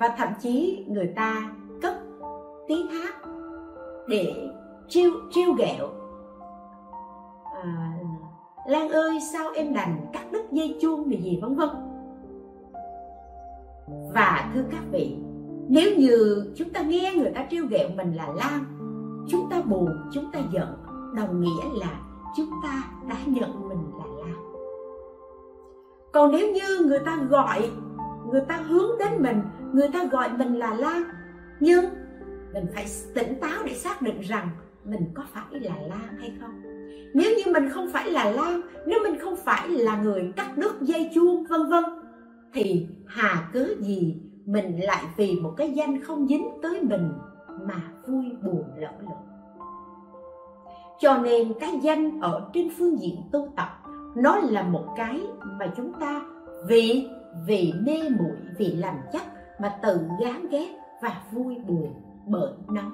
Và thậm chí người ta cất tiếng hát để trêu trêu ghẹo. À, Lan ơi sao em đành cắt đứt dây chuông gì vân vân. Và thưa các vị, nếu như chúng ta nghe người ta trêu ghẹo mình là Lan, chúng ta buồn, chúng ta giận, đồng nghĩa là chúng ta đã nhận mình là Lan. Còn nếu như người ta gọi, người ta hướng đến mình, người ta gọi mình là Lan, nhưng mình phải tỉnh táo để xác định rằng mình có phải là Lan hay không. Nếu như mình không phải là Lan, nếu mình không phải là người cắt đứt dây chuông vân vân, thì hà cớ gì mình lại vì một cái danh không dính tới mình mà vui buồn lẫn lộn. Cho nên cái danh ở trên phương diện tu tập, nó là một cái mà chúng ta vì vì mê muội, vì làm chắc mà tự gán ghét và vui buồn bởi nó.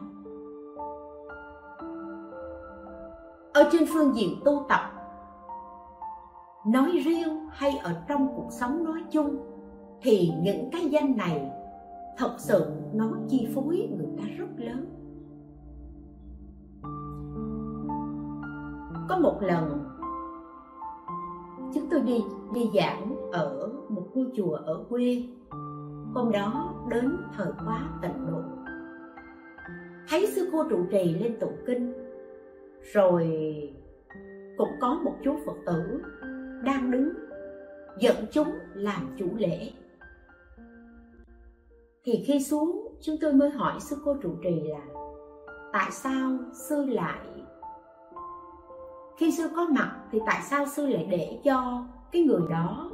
Ở trên phương diện tu tập nói riêng hay ở trong cuộc sống nói chung, thì những cái danh này thật sự nó chi phối người ta rất lớn. Có một lần chúng tôi đi đi giảng ở một ngôi chùa ở quê. Hôm đó đến thời khóa tịnh độ, thấy sư cô trụ trì lên tụng kinh, rồi cũng có một chú Phật tử đang đứng dẫn chúng làm chủ lễ. Thì khi xuống, chúng tôi mới hỏi sư cô trụ trì là tại sao sư lại, khi sư có mặt thì tại sao sư lại để cho cái người đó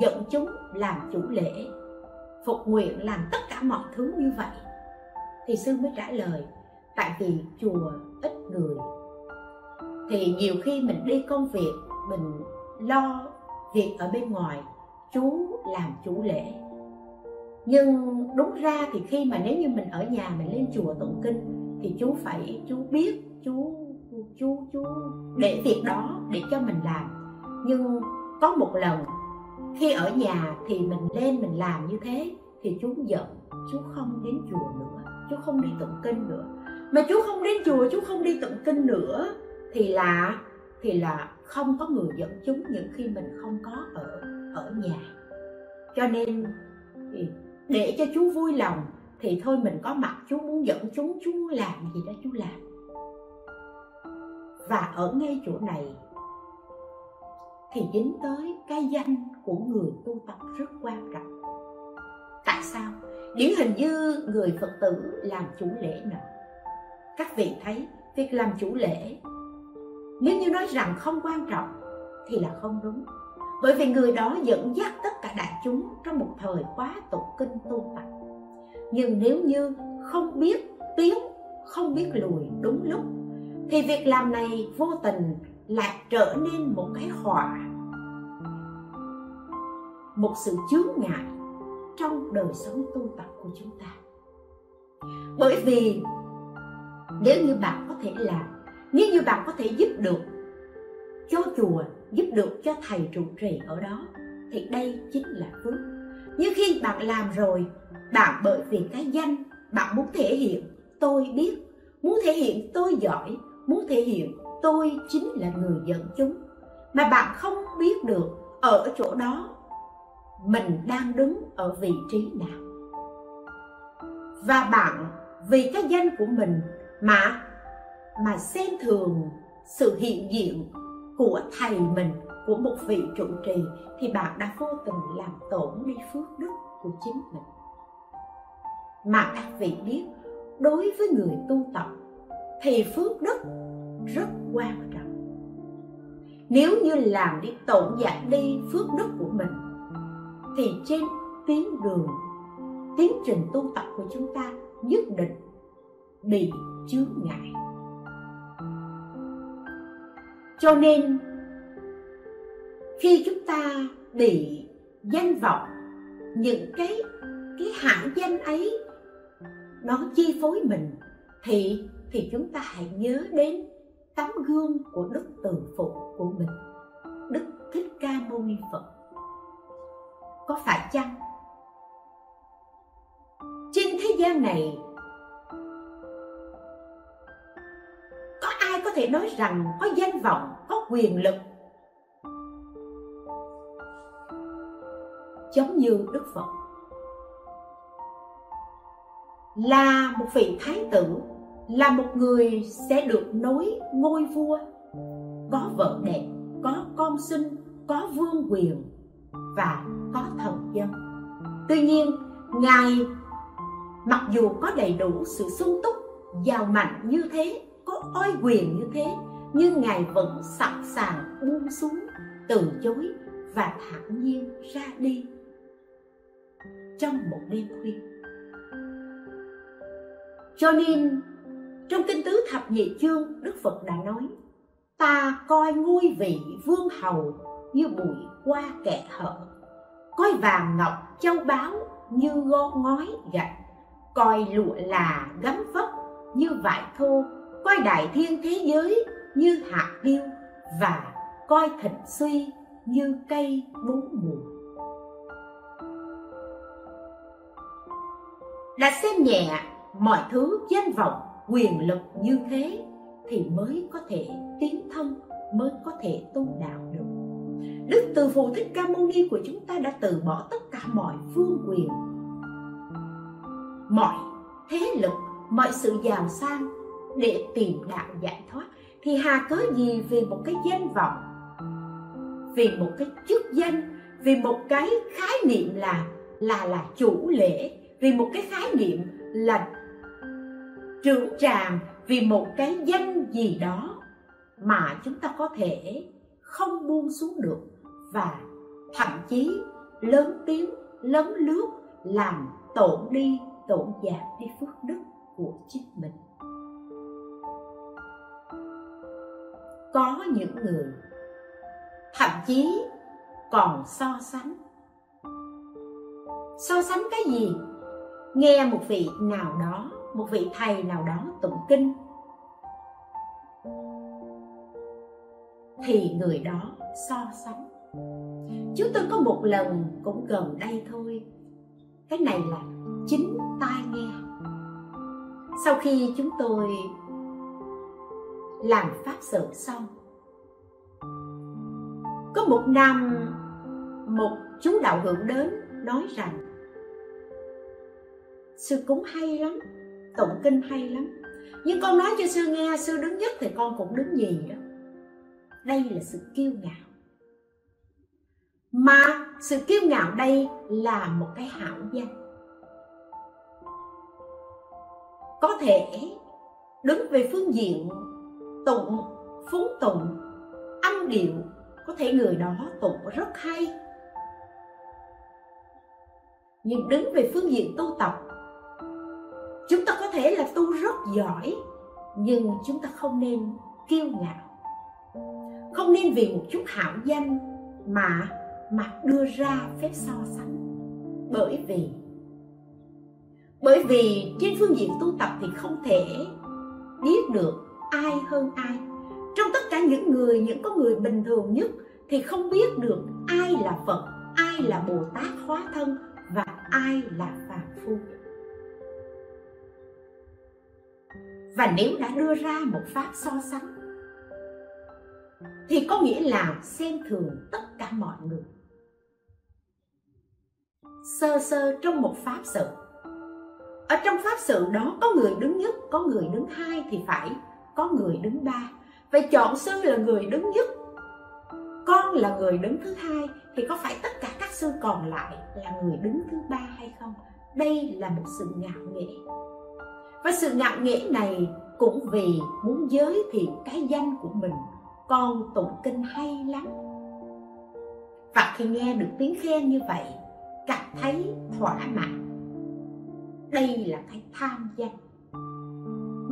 dẫn chúng làm chủ lễ, phục nguyện, làm tất cả mọi thứ như vậy? Thì sư mới trả lời, tại vì chùa ít người, thì nhiều khi mình đi công việc, mình lo việc ở bên ngoài, chú làm chủ lễ. Nhưng đúng ra thì khi mà nếu như mình ở nhà mình lên chùa tụng kinh, thì chú phải, chú biết, chú chú chú để việc đó để cho mình làm. Nhưng có một lần khi ở nhà thì mình lên mình làm như thế, thì chú giận, chú không đến chùa nữa, chú không đi tụng kinh nữa. Mà chú không đến chùa, chú không đi tụng kinh nữa thì là thì là không có người dẫn chúng những khi mình không có ở ở nhà. Cho nên để cho chú vui lòng thì thôi mình có mặt, chú muốn dẫn chúng, chú muốn làm gì đó chú làm. Và ở ngay chỗ này thì dính tới cái danh của người tu tập rất quan trọng. Tại sao? Điển hình như người Phật tử làm chủ lễ nọ. Các vị thấy việc làm chủ lễ Nếu như nói rằng không quan trọng thì là không đúng, bởi vì người đó dẫn dắt tất cả đại chúng trong một thời quá tục kinh tu tập. Nhưng nếu như không biết tiến, không biết lùi đúng lúc, thì việc làm này vô tình lại trở nên một cái họa, một sự chướng ngại trong đời sống tu tập của chúng ta. Bởi vì nếu như bạn có thể làm, nếu như bạn có thể giúp được cho chùa, giúp được cho thầy trụ trì ở đó, thì đây chính là phước. Nhưng khi bạn làm rồi, bạn bởi vì cái danh, bạn muốn thể hiện tôi biết, muốn thể hiện tôi giỏi, muốn thể hiện tôi chính là người dẫn chúng, mà bạn không biết được ở chỗ đó mình đang đứng ở vị trí nào. Và bạn vì cái danh của mình mà mà xem thường sự hiện diện của thầy mình, của một vị trụ trì, thì bạn đã vô tình làm tổn đi phước đức của chính mình. Mà các vị biết, đối với người tu tập thì phước đức rất quan trọng. Nếu như làm đi tổn dại đi phước đức của mình, thì trên tiến đường, tiến trình tu tập của chúng ta nhất định bị chướng ngại. Cho nên khi chúng ta bị danh vọng, những cái cái hại danh ấy nó chi phối mình, thì thì chúng ta hãy nhớ đến tấm gương của đức từ phụ của mình, Đức Thích Ca Mâu Ni Phật. Có phải chăng trên thế gian này có ai có thể nói rằng có danh vọng, có quyền lực giống như Đức Phật? Là một vị thái tử, là một người sẽ được nối ngôi vua, có vợ đẹp, có con sinh, có vương quyền và có thần dân. Tuy nhiên, Ngài mặc dù có đầy đủ sự sung túc, giàu mạnh như thế, có oai quyền như thế, nhưng Ngài vẫn sẵn sàng buông xuống, từ chối và thản nhiên ra đi trong một đêm khuya. Cho nên trong Kinh Tứ Thập Nhị Chương, Đức Phật đã nói: ta coi ngôi vị vương hầu như bụi qua kẽ hở, coi vàng ngọc châu báu như gom ngói gạch, coi lụa là gấm vóc như vải thô, coi đại thiên thế giới như hạt điêu, và coi thịnh suy như cây bốn mùa. Đã xem nhẹ mọi thứ danh vọng, quyền lực như thế thì mới có thể tiến thân, mới có thể tu đạo được. Đức Từ Phụ Thích Ca Mâu Ni của chúng ta đã từ bỏ tất cả mọi vương quyền, mọi thế lực, mọi sự giàu sang để tìm đạo giải thoát. Thì hà cớ gì vì một cái danh vọng, vì một cái chức danh, vì một cái khái niệm là là là chủ lễ, vì một cái khái niệm là trưởng tràng, vì một cái danh gì đó mà chúng ta có thể không buông xuống được, và thậm chí lớn tiếng, lấn lướt, làm tổn đi, tổn giảm đi phước đức của chính mình. Có những người thậm chí còn so sánh. So sánh cái gì? Nghe một vị nào đó, một vị thầy nào đó tụng kinh, thì người đó so sánh. Chúng tôi có một lần cũng gần đây thôi, cái này là chính tai nghe. Sau khi chúng tôi làm pháp sự xong, có một năm một chú đạo hữu đến nói rằng: sư cũng hay lắm, tụng kinh hay lắm, nhưng con nói cho sư nghe, sư đứng nhất thì con cũng đứng gì đó. Đây là sự kiêu ngạo, mà sự kiêu ngạo đây là một cái hảo danh. Có thể đứng về phương diện tụng phúng tụng, âm điệu có thể người đó tụng rất hay, nhưng đứng về phương diện tu tập, chúng ta có thể là tu rất giỏi, nhưng chúng ta không nên kiêu ngạo, không nên vì một chút hảo danh mà mà đưa ra phép so sánh. Bởi vì Bởi vì trên phương diện tu tập thì không thể biết được ai hơn ai. Trong tất cả những người, những con người bình thường nhất thì không biết được ai là Phật, ai là Bồ Tát hóa thân và ai là phàm phu. Và nếu đã đưa ra một pháp so sánh thì có nghĩa là xem thường tất cả mọi người. Sơ sơ trong một pháp sự, ở trong pháp sự đó có người đứng nhất, có người đứng hai thì phải có người đứng ba. Vậy chọn sư là người đứng nhất, con là người đứng thứ hai, thì có phải tất cả các sư còn lại là người đứng thứ ba hay không? Đây là một sự ngạo nghễ. Và sự ngạo nghễ này cũng vì muốn giới thiệu cái danh của mình. Con tụng kinh hay lắm. Và khi nghe được tiếng khen như vậy, cảm thấy thỏa mãn. Đây là cái tham danh.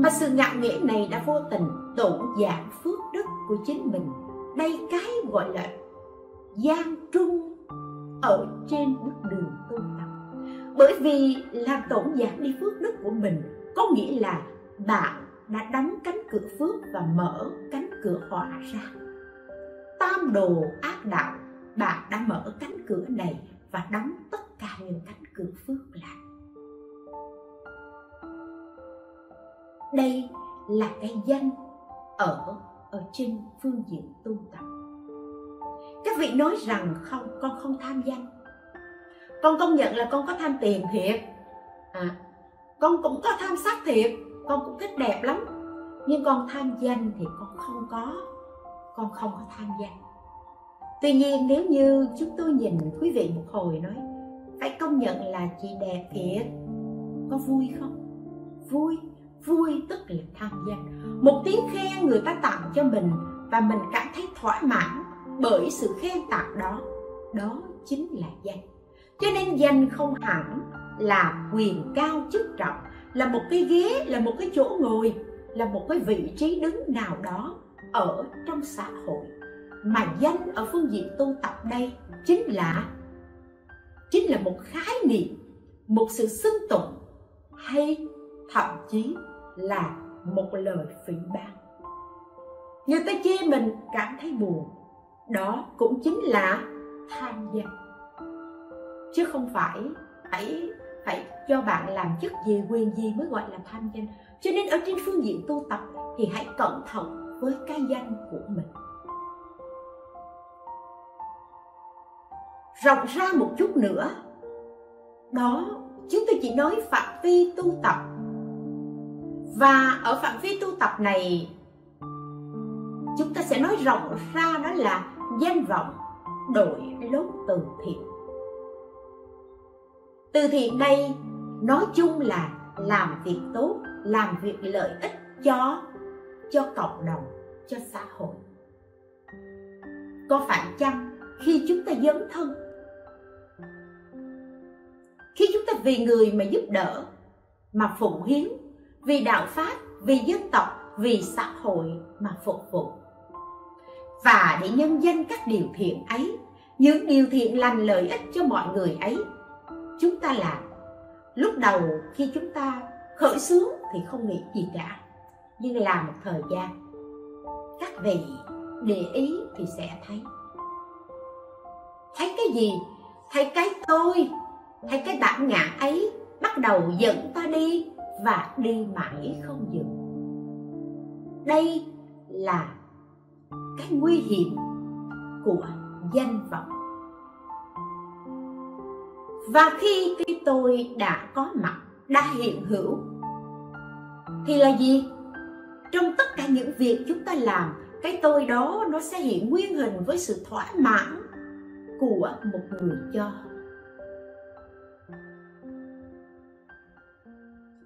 Mà sự ngạo nghễ này đã vô tình tổn giảm phước đức của chính mình. Đây cái gọi là gian trung ở trên bước đường tu tập. Bởi vì làm tổn giảm đi phước đức của mình, có nghĩa là bạn đã đóng cánh cửa phước và mở cánh cửa họa ra. Tam đồ ác đạo, bạn đã mở cánh cửa này và đóng tất cả những cánh cửa phước lại. Đây là cái danh ở ở trên phương diện tu tập. Các vị nói rằng không, con không tham danh. Con công nhận là con có tham tiền thiệt, à, con cũng có tham sắc thiệt, con cũng thích đẹp lắm. Nhưng con tham danh thì con không có, con không có tham danh. Tuy nhiên nếu như chúng tôi nhìn quý vị một hồi nói, phải công nhận là chị đẹp thiệt, có vui không? Vui. Vui tức là tham danh. Một tiếng khen người ta tặng cho mình và mình cảm thấy thỏa mãn bởi sự khen tặng đó, đó chính là danh. Cho nên danh không hẳn là quyền cao chức trọng, là một cái ghế, là một cái chỗ ngồi, là một cái vị trí đứng nào đó ở trong xã hội. Mà danh ở phương diện tu tập đây chính là Chính là một khái niệm, một sự xưng tụng, hay thậm chí là một lời phỉ báng. Người ta chê mình cảm thấy buồn, đó cũng chính là tham danh. Chứ không phải phải, phải cho bạn làm chức gì, quyền gì mới gọi là tham danh. Cho nên ở trên phương diện tu tập thì hãy cẩn thận với cái danh của mình. Rộng ra một chút nữa, đó chúng tôi chỉ nói phạm vi tu tập. Và ở phạm vi tu tập này, chúng ta sẽ nói rộng ra, đó là danh vọng đổi lốt từ thiện. Từ thiện đây nói chung là làm việc tốt, làm việc lợi ích cho cho cộng đồng, cho xã hội. Có phải chăng khi chúng ta dấn thân, khi chúng ta vì người mà giúp đỡ, mà phụng hiến, vì đạo pháp, vì dân tộc, vì xã hội mà phục vụ, và để nhân danh các điều thiện ấy, những điều thiện lành lợi ích cho mọi người ấy, chúng ta làm. Lúc đầu khi chúng ta khởi xướng thì không nghĩ gì cả, nhưng làm một thời gian, các vị để ý thì sẽ thấy. Thấy cái gì? Thấy cái tôi, thấy cái bản ngã ấy bắt đầu dẫn ta đi, và đi mãi không dừng. Đây là cái nguy hiểm của danh vọng. Và khi cái tôi đã có mặt, đã hiện hữu, thì là gì? Trong tất cả những việc chúng ta làm, cái tôi đó nó sẽ hiện nguyên hình với sự thỏa mãn của một người cho.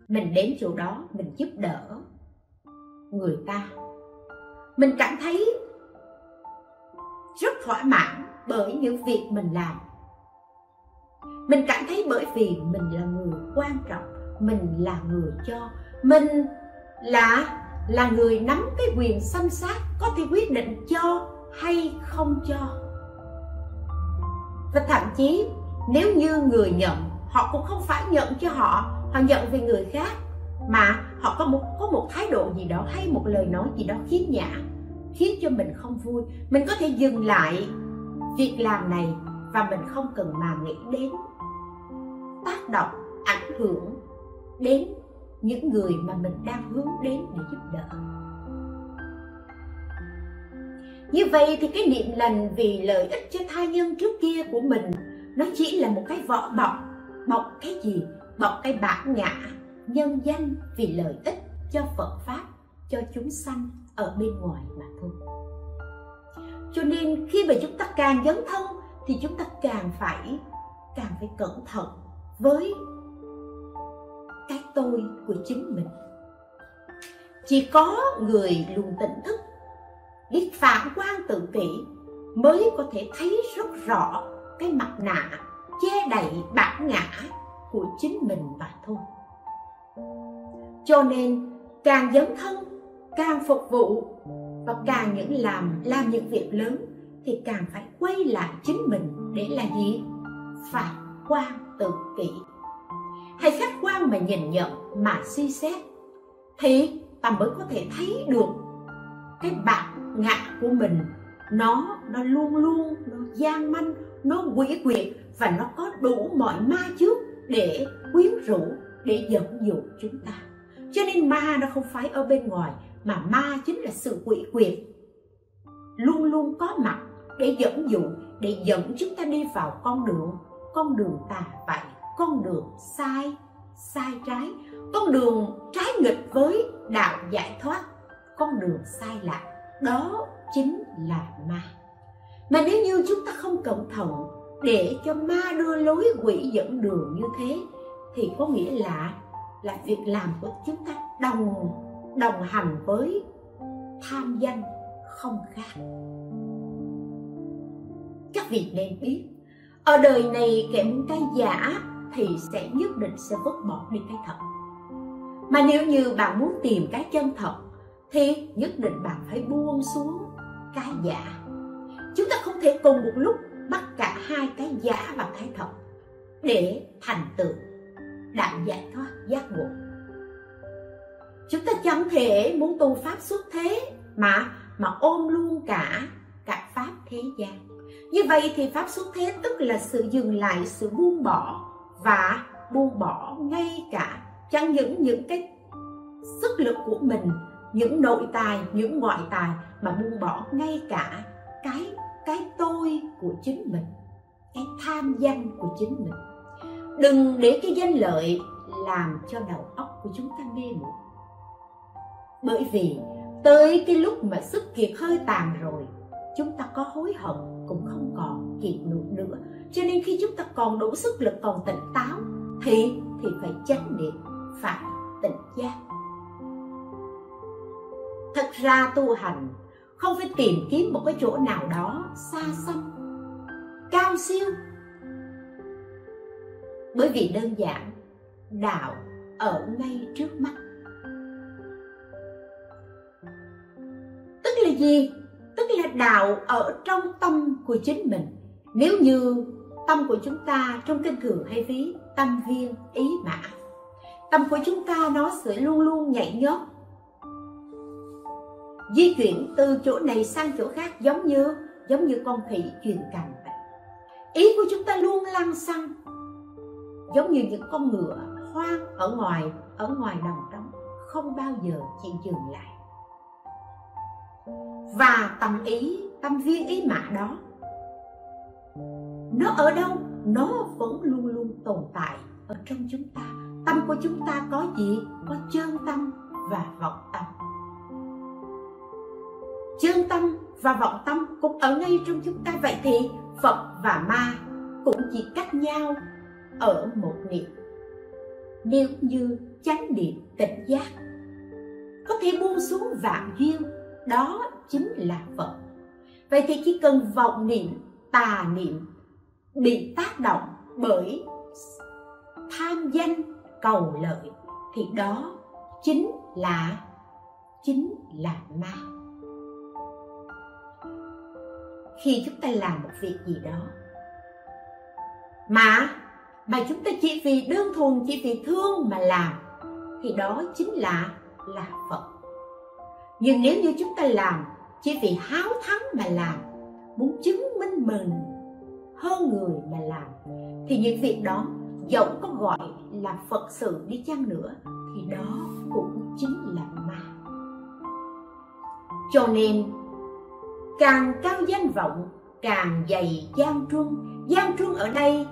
Mình đến chỗ đó, mình giúp đỡ người ta, mình cảm thấy rất thỏa mãn bởi những việc mình làm. Mình cảm thấy bởi vì mình là người quan trọng, mình là người cho, mình là là người nắm cái quyền xâm sát, có thể quyết định cho hay không cho. Và thậm chí nếu như người nhận, họ cũng không phải nhận cho họ, họ nhận về người khác, mà họ có một, có một thái độ gì đó hay một lời nói gì đó khiếm nhã, khiến cho mình không vui. Mình có thể dừng lại việc làm này và mình không cần mà nghĩ đến tác động, ảnh hưởng đến những người mà mình đang hướng đến để giúp đỡ. Như vậy thì cái niệm lành vì lợi ích cho tha nhân trước kia của mình, nó chỉ là một cái vỏ bọc, bọc cái gì? Bọc cái bản ngã, nhân danh vì lợi ích cho Phật Pháp, cho chúng sanh ở bên ngoài mà thôi. Cho nên khi mà chúng ta càng dấn thân thì chúng ta càng phải, càng phải cẩn thận với cái tôi của chính mình. Chỉ có người luôn tỉnh thức, biết phản quan tự kỷ mới có thể thấy rất rõ cái mặt nạ che đậy bản ngã của chính mình mà thôi. Cho nên càng dấn thân, càng phục vụ và càng những làm làm những việc lớn thì càng phải quay lại chính mình để là gì? Phản quan tự kỷ. Hay khách quan mà nhìn nhận, mà suy xét thì ta mới có thể thấy được cái bản ngã của mình, nó nó luôn luôn nó gian manh, nó quỷ quyệt và nó có đủ mọi ma chước để quyến rũ, để dẫn dụ chúng ta. Cho nên ma nó không phải ở bên ngoài, mà ma chính là sự quỷ quyệt luôn luôn có mặt để dẫn dụ, để dẫn chúng ta đi vào con đường, con đường tà vậy, con đường sai, sai trái, con đường trái nghịch với đạo giải thoát, con đường sai lạc. Đó chính là ma. Mà nếu như chúng ta không cẩn thận để cho ma đưa lối, quỷ dẫn đường như thế thì có nghĩa là là việc làm của chúng ta đồng đồng hành với tham danh không khác. Các vị nên biết, ở đời này kẻ muốn cái giả thì sẽ nhất định sẽ vứt bỏ đi cái thật. Mà nếu như bạn muốn tìm cái chân thật thì nhất định bạn phải buông xuống cái giả. Chúng ta không thể cùng một lúc bắt cả hai cái giả và cái thật để thành tựu đạo giải thoát giác ngộ. Chúng ta chẳng thể muốn tu pháp xuất thế mà mà ôm luôn cả cả pháp thế gian. Như vậy thì pháp xuất thế tức là sự dừng lại, sự buông bỏ, và buông bỏ ngay cả chẳng những những cái sức lực của mình, những nội tài, những ngoại tài, mà buông bỏ ngay cả cái cái tôi của chính mình, cái tham danh của chính mình. Đừng để cái danh lợi làm cho đầu óc của chúng ta mê muội. Bởi vì tới cái lúc mà sức kiệt hơi tàn rồi, chúng ta có hối hận cũng không còn kịp được nữa. Cho nên khi chúng ta còn đủ sức lực, còn tỉnh táo thì thì phải chánh niệm, phải tỉnh giác. Thật ra tu hành không phải tìm kiếm một cái chỗ nào đó xa xăm, cao siêu. Bởi vì đơn giản, đạo ở ngay trước mắt. Tức là gì? Tức là đạo ở trong tâm của chính mình. Nếu như tâm của chúng ta, trong kinh thường hay ví tâm viên ý mã, tâm của chúng ta nó sẽ luôn luôn nhảy nhót, di chuyển từ chỗ này sang chỗ khác, giống như giống như con khỉ chuyền cành vậy. Ý của chúng ta luôn lăng xăng, giống như những con ngựa hoang ở ngoài ở ngoài đồng trống, không bao giờ chịu dừng lại. Và tâm ý, tâm viên ý mã đó, nó ở đâu? Nó vẫn luôn luôn tồn tại ở trong chúng ta. Tâm của chúng ta có gì? Có chơn tâm và vọng tâm. Chơn tâm và vọng tâm cũng ở ngay trong chúng ta. Vậy thì Phật và ma cũng chỉ cách nhau ở một niệm. Nếu như chánh niệm tỉnh giác, có thể buông xuống vạn duyên đó chính là Phật. Vậy thì chỉ cần vọng niệm, tà niệm bị tác động bởi tham danh cầu lợi thì đó chính là chính là ma. Khi chúng ta làm một việc gì đó mà mà chúng ta chỉ vì đơn thuần chỉ vì thương mà làm thì đó chính là là Phật. Nhưng nếu như chúng ta làm chỉ vì háo thắng mà làm, muốn chứng minh mình hơn người mà làm, thì những việc đó dẫu có gọi là Phật sự đi chăng nữa thì đó cũng chính là ma. Cho nên càng cao danh vọng càng dày gian truân. Gian truân ở đây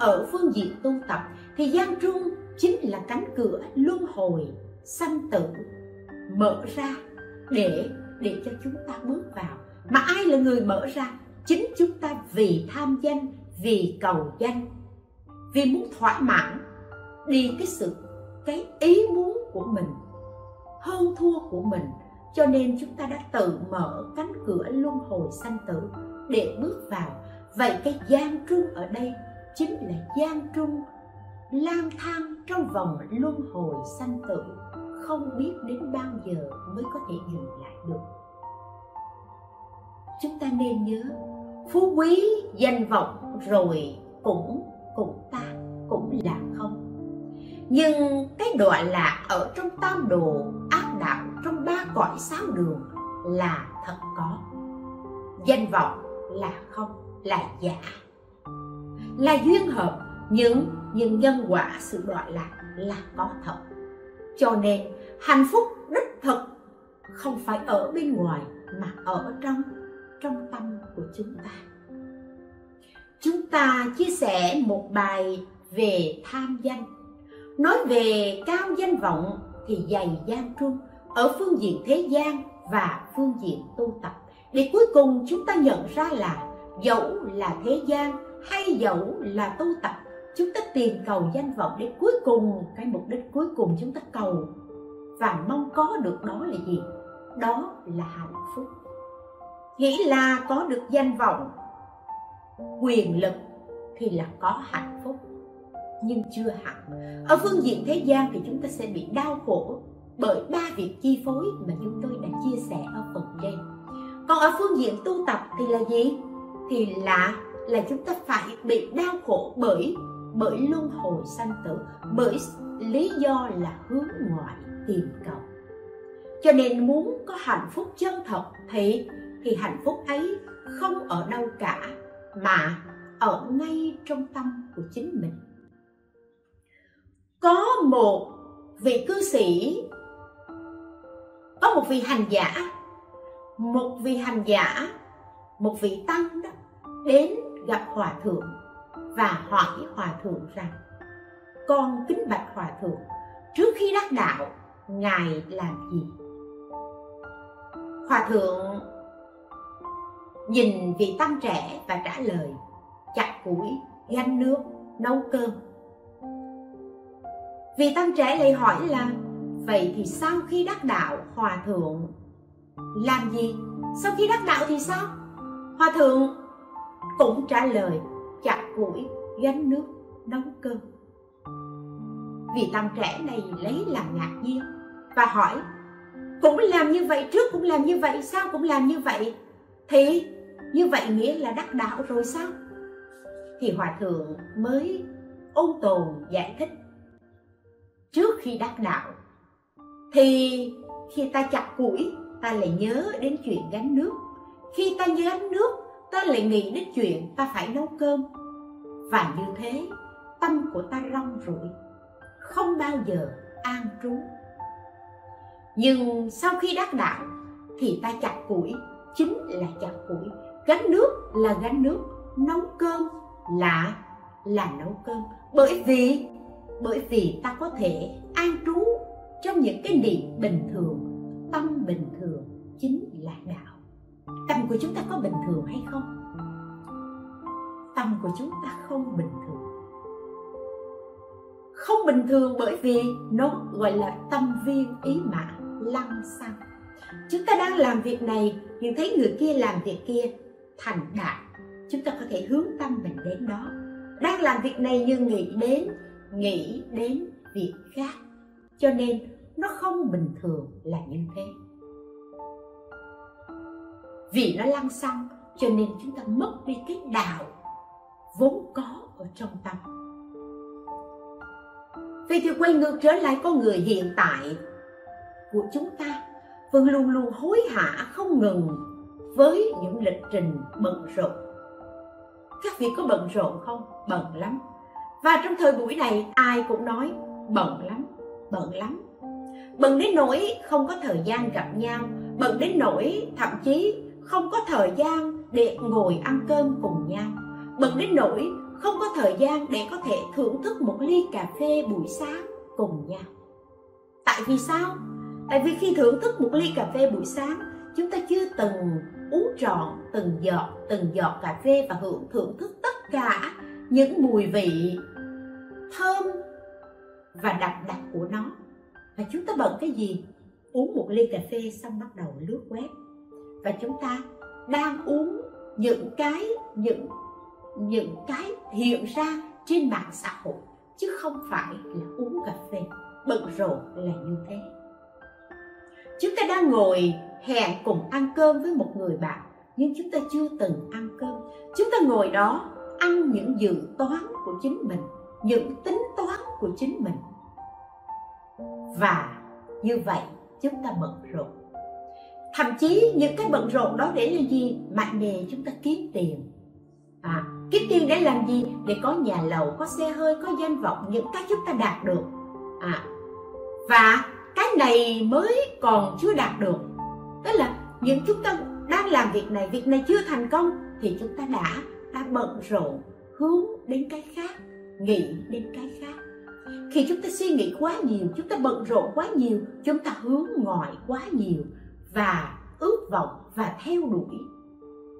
ở phương diện tu tập thì gian truân chính là cánh cửa luân hồi sanh tử mở ra để để cho chúng ta bước vào. Mà ai là người mở ra? Chính chúng ta vì tham danh, vì cầu danh, vì muốn thỏa mãn đi cái sự cái ý muốn của mình, hơn thua của mình, cho nên chúng ta đã tự mở cánh cửa luân hồi sanh tử để bước vào. Vậy cái gian truân ở đây chính là gian truân lang thang trong vòng luân hồi sanh tử, không biết đến bao giờ mới có thể dừng lại được. Chúng ta nên nhớ, phú quý danh vọng rồi cũng cũng tan, cũng là không. Nhưng cái đọa lạc ở trong tam đồ ác đạo, trong ba cõi sáu đường là thật có. Danh vọng là không, là giả, là duyên hợp, nhưng nhưng nhân quả sự đọa lạc là có thật. Cho nên hạnh phúc đích thực không phải ở bên ngoài mà ở trong trong tâm của chúng ta. Chúng ta chia sẻ một bài về tham danh. Nói về cao danh vọng thì dày gian truân ở phương diện thế gian và phương diện tu tập, để cuối cùng chúng ta nhận ra là dẫu là thế gian hay dẫu là tu tập, chúng ta tìm cầu danh vọng để cuối cùng cái mục đích cuối cùng chúng ta cầu và mong có được đó là gì? Đó là hạnh phúc. Nghĩa là có được danh vọng, quyền lực thì là có hạnh phúc. Nhưng chưa hẳn. Ở phương diện thế gian thì chúng ta sẽ bị đau khổ bởi ba việc chi phối mà chúng tôi đã chia sẻ ở phần trên. Còn ở phương diện tu tập thì là gì? Thì là là chúng ta phải bị đau khổ bởi bởi luân hồi sanh tử, bởi lý do là hướng ngoại tìm cầu. Cho nên muốn có hạnh phúc chân thật thì thì hạnh phúc ấy không ở đâu cả mà ở ngay trong tâm của chính mình. Có một vị cư sĩ, có một vị hành giả, một vị hành giả, một vị tăng đó, đến gặp hòa thượng và hỏi hòa thượng rằng: con kính bạch hòa thượng, trước khi đắc đạo ngài làm gì? Hòa thượng nhìn vị tăng trẻ và trả lời: chặt củi, ganh nước, nấu cơm. Vị tăng trẻ lại hỏi là: vậy thì sau khi đắc đạo hòa thượng làm gì? Sau khi đắc đạo thì sao? Hòa thượng cũng trả lời: chặt củi, gánh nước, nấu cơm. Vị tăng trẻ này lấy làm ngạc nhiên và hỏi: cũng làm như vậy, trước cũng làm như vậy, sau cũng làm như vậy, thì như vậy nghĩa là đắc đạo rồi sao? Thì hòa thượng mới ôn tồn giải thích: trước khi đắc đạo thì khi ta chặt củi, ta lại nhớ đến chuyện gánh nước. Khi ta nhớ gánh nước, ta lại nghĩ đến chuyện ta phải nấu cơm. Và như thế, tâm của ta rong ruổi, không bao giờ an trú. Nhưng sau khi đắc đạo thì ta chặt củi, chính là chặt củi, gánh nước là gánh nước, nấu cơm là là nấu cơm. Bởi vì Bởi vì ta có thể an trú trong những cái niệm bình thường. Tâm bình thường chính là đạo. Tâm của chúng ta có bình thường hay không? Tâm của chúng ta không bình thường. Không bình thường bởi vì nó gọi là tâm viên ý mã, lăng xăng. Chúng ta đang làm việc này nhưng thấy người kia làm việc kia thành đạt, chúng ta có thể hướng tâm mình đến đó. Đang làm việc này nhưng nghĩ đến nghĩ đến việc khác, cho nên nó không bình thường là như thế. Vì nó lăng xăng cho nên chúng ta mất đi cái đạo vốn có ở trong tâm. Vậy thì quay ngược trở lại con người hiện tại của chúng ta vẫn luôn luôn hối hả không ngừng với những lịch trình bận rộn. Các vị có bận rộn không? Bận lắm. Và trong thời buổi này ai cũng nói bận lắm, bận lắm. Bận đến nỗi không có thời gian gặp nhau, bận đến nỗi thậm chí không có thời gian để ngồi ăn cơm cùng nhau, bận đến nỗi không có thời gian để có thể thưởng thức một ly cà phê buổi sáng cùng nhau. Tại vì sao? Tại vì khi thưởng thức một ly cà phê buổi sáng, chúng ta chưa từng uống trọn từng giọt từng giọt cà phê và hưởng thưởng thức tất cả những mùi vị thơm và đặc đặc của nó. Và chúng ta bận cái gì? Uống một ly cà phê xong bắt đầu lướt web. Và chúng ta đang uống những cái những những cái hiện ra trên mạng xã hội, chứ không phải là uống cà phê. Bận rộn là như thế. Chúng ta đang ngồi hẹn cùng ăn cơm với một người bạn, nhưng chúng ta chưa từng ăn cơm. Chúng ta ngồi đó ăn những dự toán của chính mình, những tính toán của chính mình. Và như vậy chúng ta bận rộn. Thậm chí những cái bận rộn đó để làm gì? Mạn đề chúng ta kiếm tiền. À, kiếm tiền để làm gì? Để có nhà lầu, có xe hơi, có danh vọng, những cái chúng ta đạt được. À, và cái này mới còn chưa đạt được. Tức là những chúng ta đang làm việc này, việc này chưa thành công thì chúng ta đã, đã bận rộn hướng đến cái khác, nghĩ đến cái khác. Khi chúng ta suy nghĩ quá nhiều, chúng ta bận rộn quá nhiều, chúng ta hướng ngoại quá nhiều và ước vọng và theo đuổi,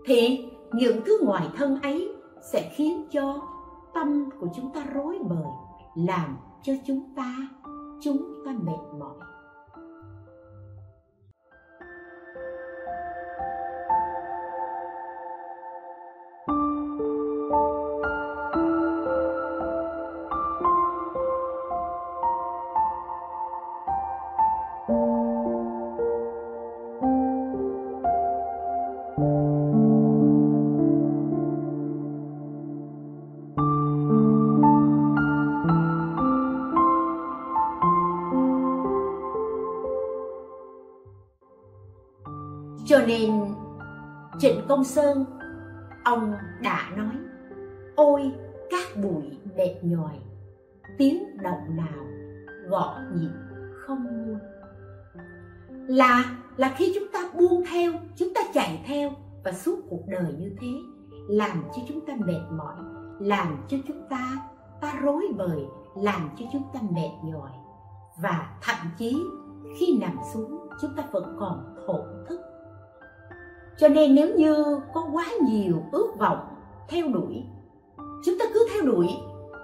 thì những thứ ngoài thân ấy sẽ khiến cho tâm của chúng ta rối bời, làm cho chúng ta chúng ta mệt mỏi. Cho nên Trịnh Công Sơn, ông đã nói: "Ôi các bụi mệt nhòi, tiếng động nào gõ nhịp không nguôi." Là là khi chúng ta buông theo, chúng ta chạy theo, và suốt cuộc đời như thế làm cho chúng ta mệt mỏi, làm cho chúng ta ta rối bời, làm cho chúng ta mệt nhòi, và thậm chí khi nằm xuống chúng ta vẫn còn thổn thức. Cho nên nếu như có quá nhiều ước vọng theo đuổi, chúng ta cứ theo đuổi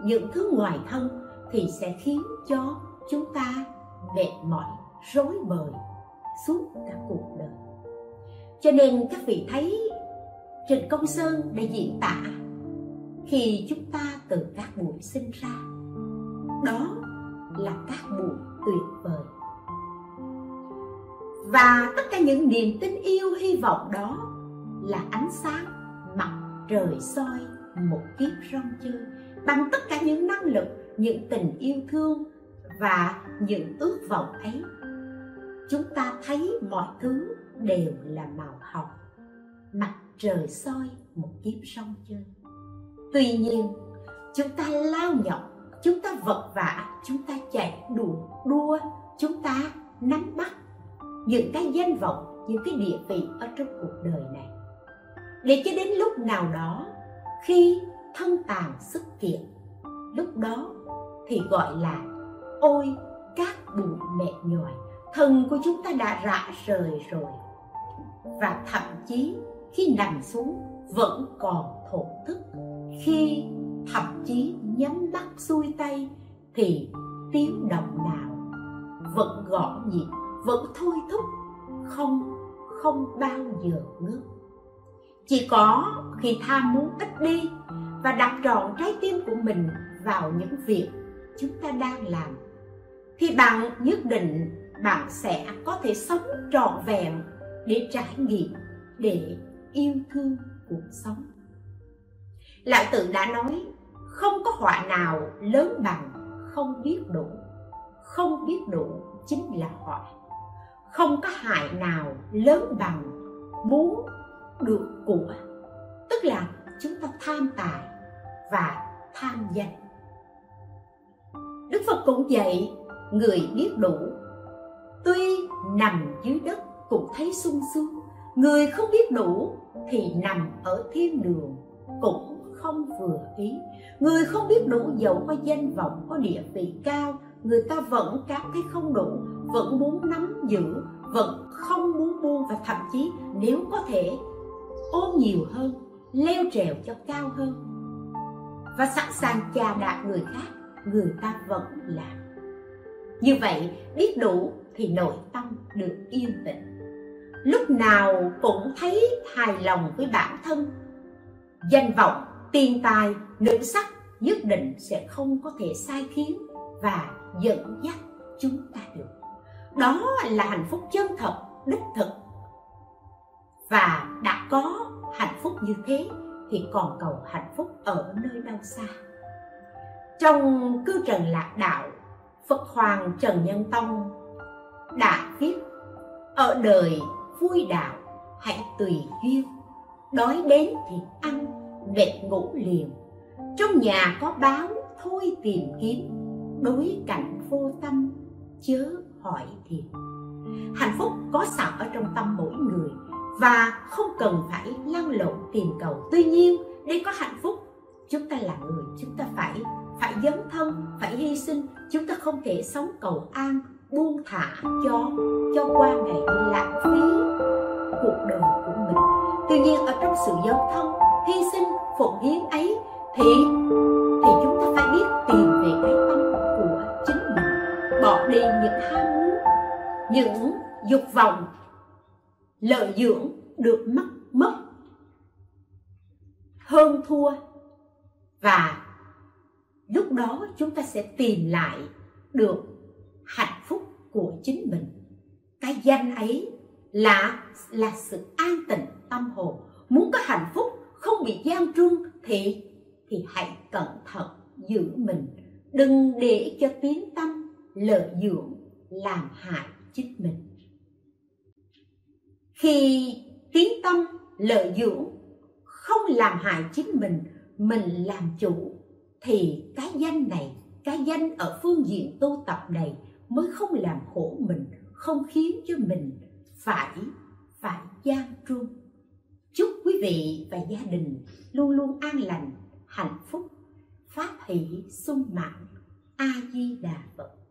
những thứ ngoài thân thì sẽ khiến cho chúng ta mệt mỏi, rối bời suốt cả cuộc đời. Cho nên các vị thấy Trịnh Công Sơn đã diễn tả khi chúng ta từ các bụi sinh ra, đó là các bụi tuyệt vời. Và tất cả những niềm tin yêu hy vọng đó là ánh sáng mặt trời soi một kiếp rong chơi, bằng tất cả những năng lực, những tình yêu thương và những ước vọng ấy. Chúng ta thấy mọi thứ đều là màu hồng, mặt trời soi một kiếp rong chơi. Tuy nhiên, chúng ta lao nhọc, chúng ta vật vã, chúng ta chạy đua, đua, chúng ta nắm bắt những cái danh vọng, những cái địa vị ở trong cuộc đời này, để cho đến lúc nào đó khi thân tàn sức kiệt, lúc đó thì gọi là ôi các bụi mệt nhòi, thân của chúng ta đã rã rời rồi. Và thậm chí khi nằm xuống vẫn còn thổn thức, khi thậm chí nhắm mắt xuôi tay thì tiếng động nào vẫn gõ nhịp, vẫn thôi thúc không không bao giờ ngớt. Chỉ có khi tham muốn ít đi và đặt trọn trái tim của mình vào những việc chúng ta đang làm, thì bạn nhất định bạn sẽ có thể sống trọn vẹn để trải nghiệm, để yêu thương cuộc sống. Lão Tử đã nói, không có họa nào lớn bằng không biết đủ. Không biết đủ chính là họa. Không có hại nào lớn bằng muốn được của, tức là chúng ta tham tài và tham danh. Đức Phật cũng dạy, người biết đủ tuy nằm dưới đất cũng thấy sung sướng, người không biết đủ thì nằm ở thiên đường cũng không vừa ý. Người không biết đủ dẫu có danh vọng, có địa vị cao, người ta vẫn cảm thấy không đủ, vẫn muốn nắm giữ, vẫn không muốn buông, và thậm chí nếu có thể ôm nhiều hơn, leo trèo cho cao hơn, và sẵn sàng chà đạp người khác, người ta vẫn làm. Như vậy, biết đủ thì nội tâm được yên tĩnh, lúc nào cũng thấy hài lòng với bản thân. Danh vọng, tiền tài, nữ sắc nhất định sẽ không có thể sai khiến và dẫn dắt chúng ta được. Đó là hạnh phúc chân thật, đích thực. Và đã có hạnh phúc như thế thì còn cầu hạnh phúc ở nơi đâu xa. Trong Cư Trần Lạc Đạo, Phật Hoàng Trần Nhân Tông đã viết, ở đời vui đạo hãy tùy duyên, đói đến thì ăn, mệt ngủ liền, trong nhà có báo thôi tìm kiếm, đối cảnh vô tâm chớ hỏi thiền. Hạnh phúc có sẵn ở trong tâm mỗi người và không cần phải lăn lộn tìm cầu. Tuy nhiên, để có hạnh phúc, chúng ta là người, chúng ta phải phải dấn thân, phải hy sinh. Chúng ta không thể sống cầu an, buông thả cho cho qua ngày, lãng phí cuộc đời của mình. Tuy nhiên, ở trong sự dấn thân, hy sinh, phụng hiến ấy thì thì chúng ta phải biết tìm về cái tâm của chính mình, bỏ đi những ham muốn, những dục vọng lợi dưỡng được mất mất hơn thua, và lúc đó chúng ta sẽ tìm lại được hạnh phúc của chính mình. Cái danh ấy là là sự an tịnh tâm hồn. Muốn có hạnh phúc không bị gian truân thì thì hãy cẩn thận giữ mình, đừng để cho tiếng tâm lợi dưỡng làm hại chính mình. Khi tiếng tâm lợi dưỡng không làm hại chính mình, mình làm chủ, thì cái danh này, cái danh ở phương diện tu tập này mới không làm khổ mình, không khiến cho mình phải phải gian truân. Chúc quý vị và gia đình luôn luôn an lành, hạnh phúc, pháp hỷ sung mãn. A Di Đà Phật.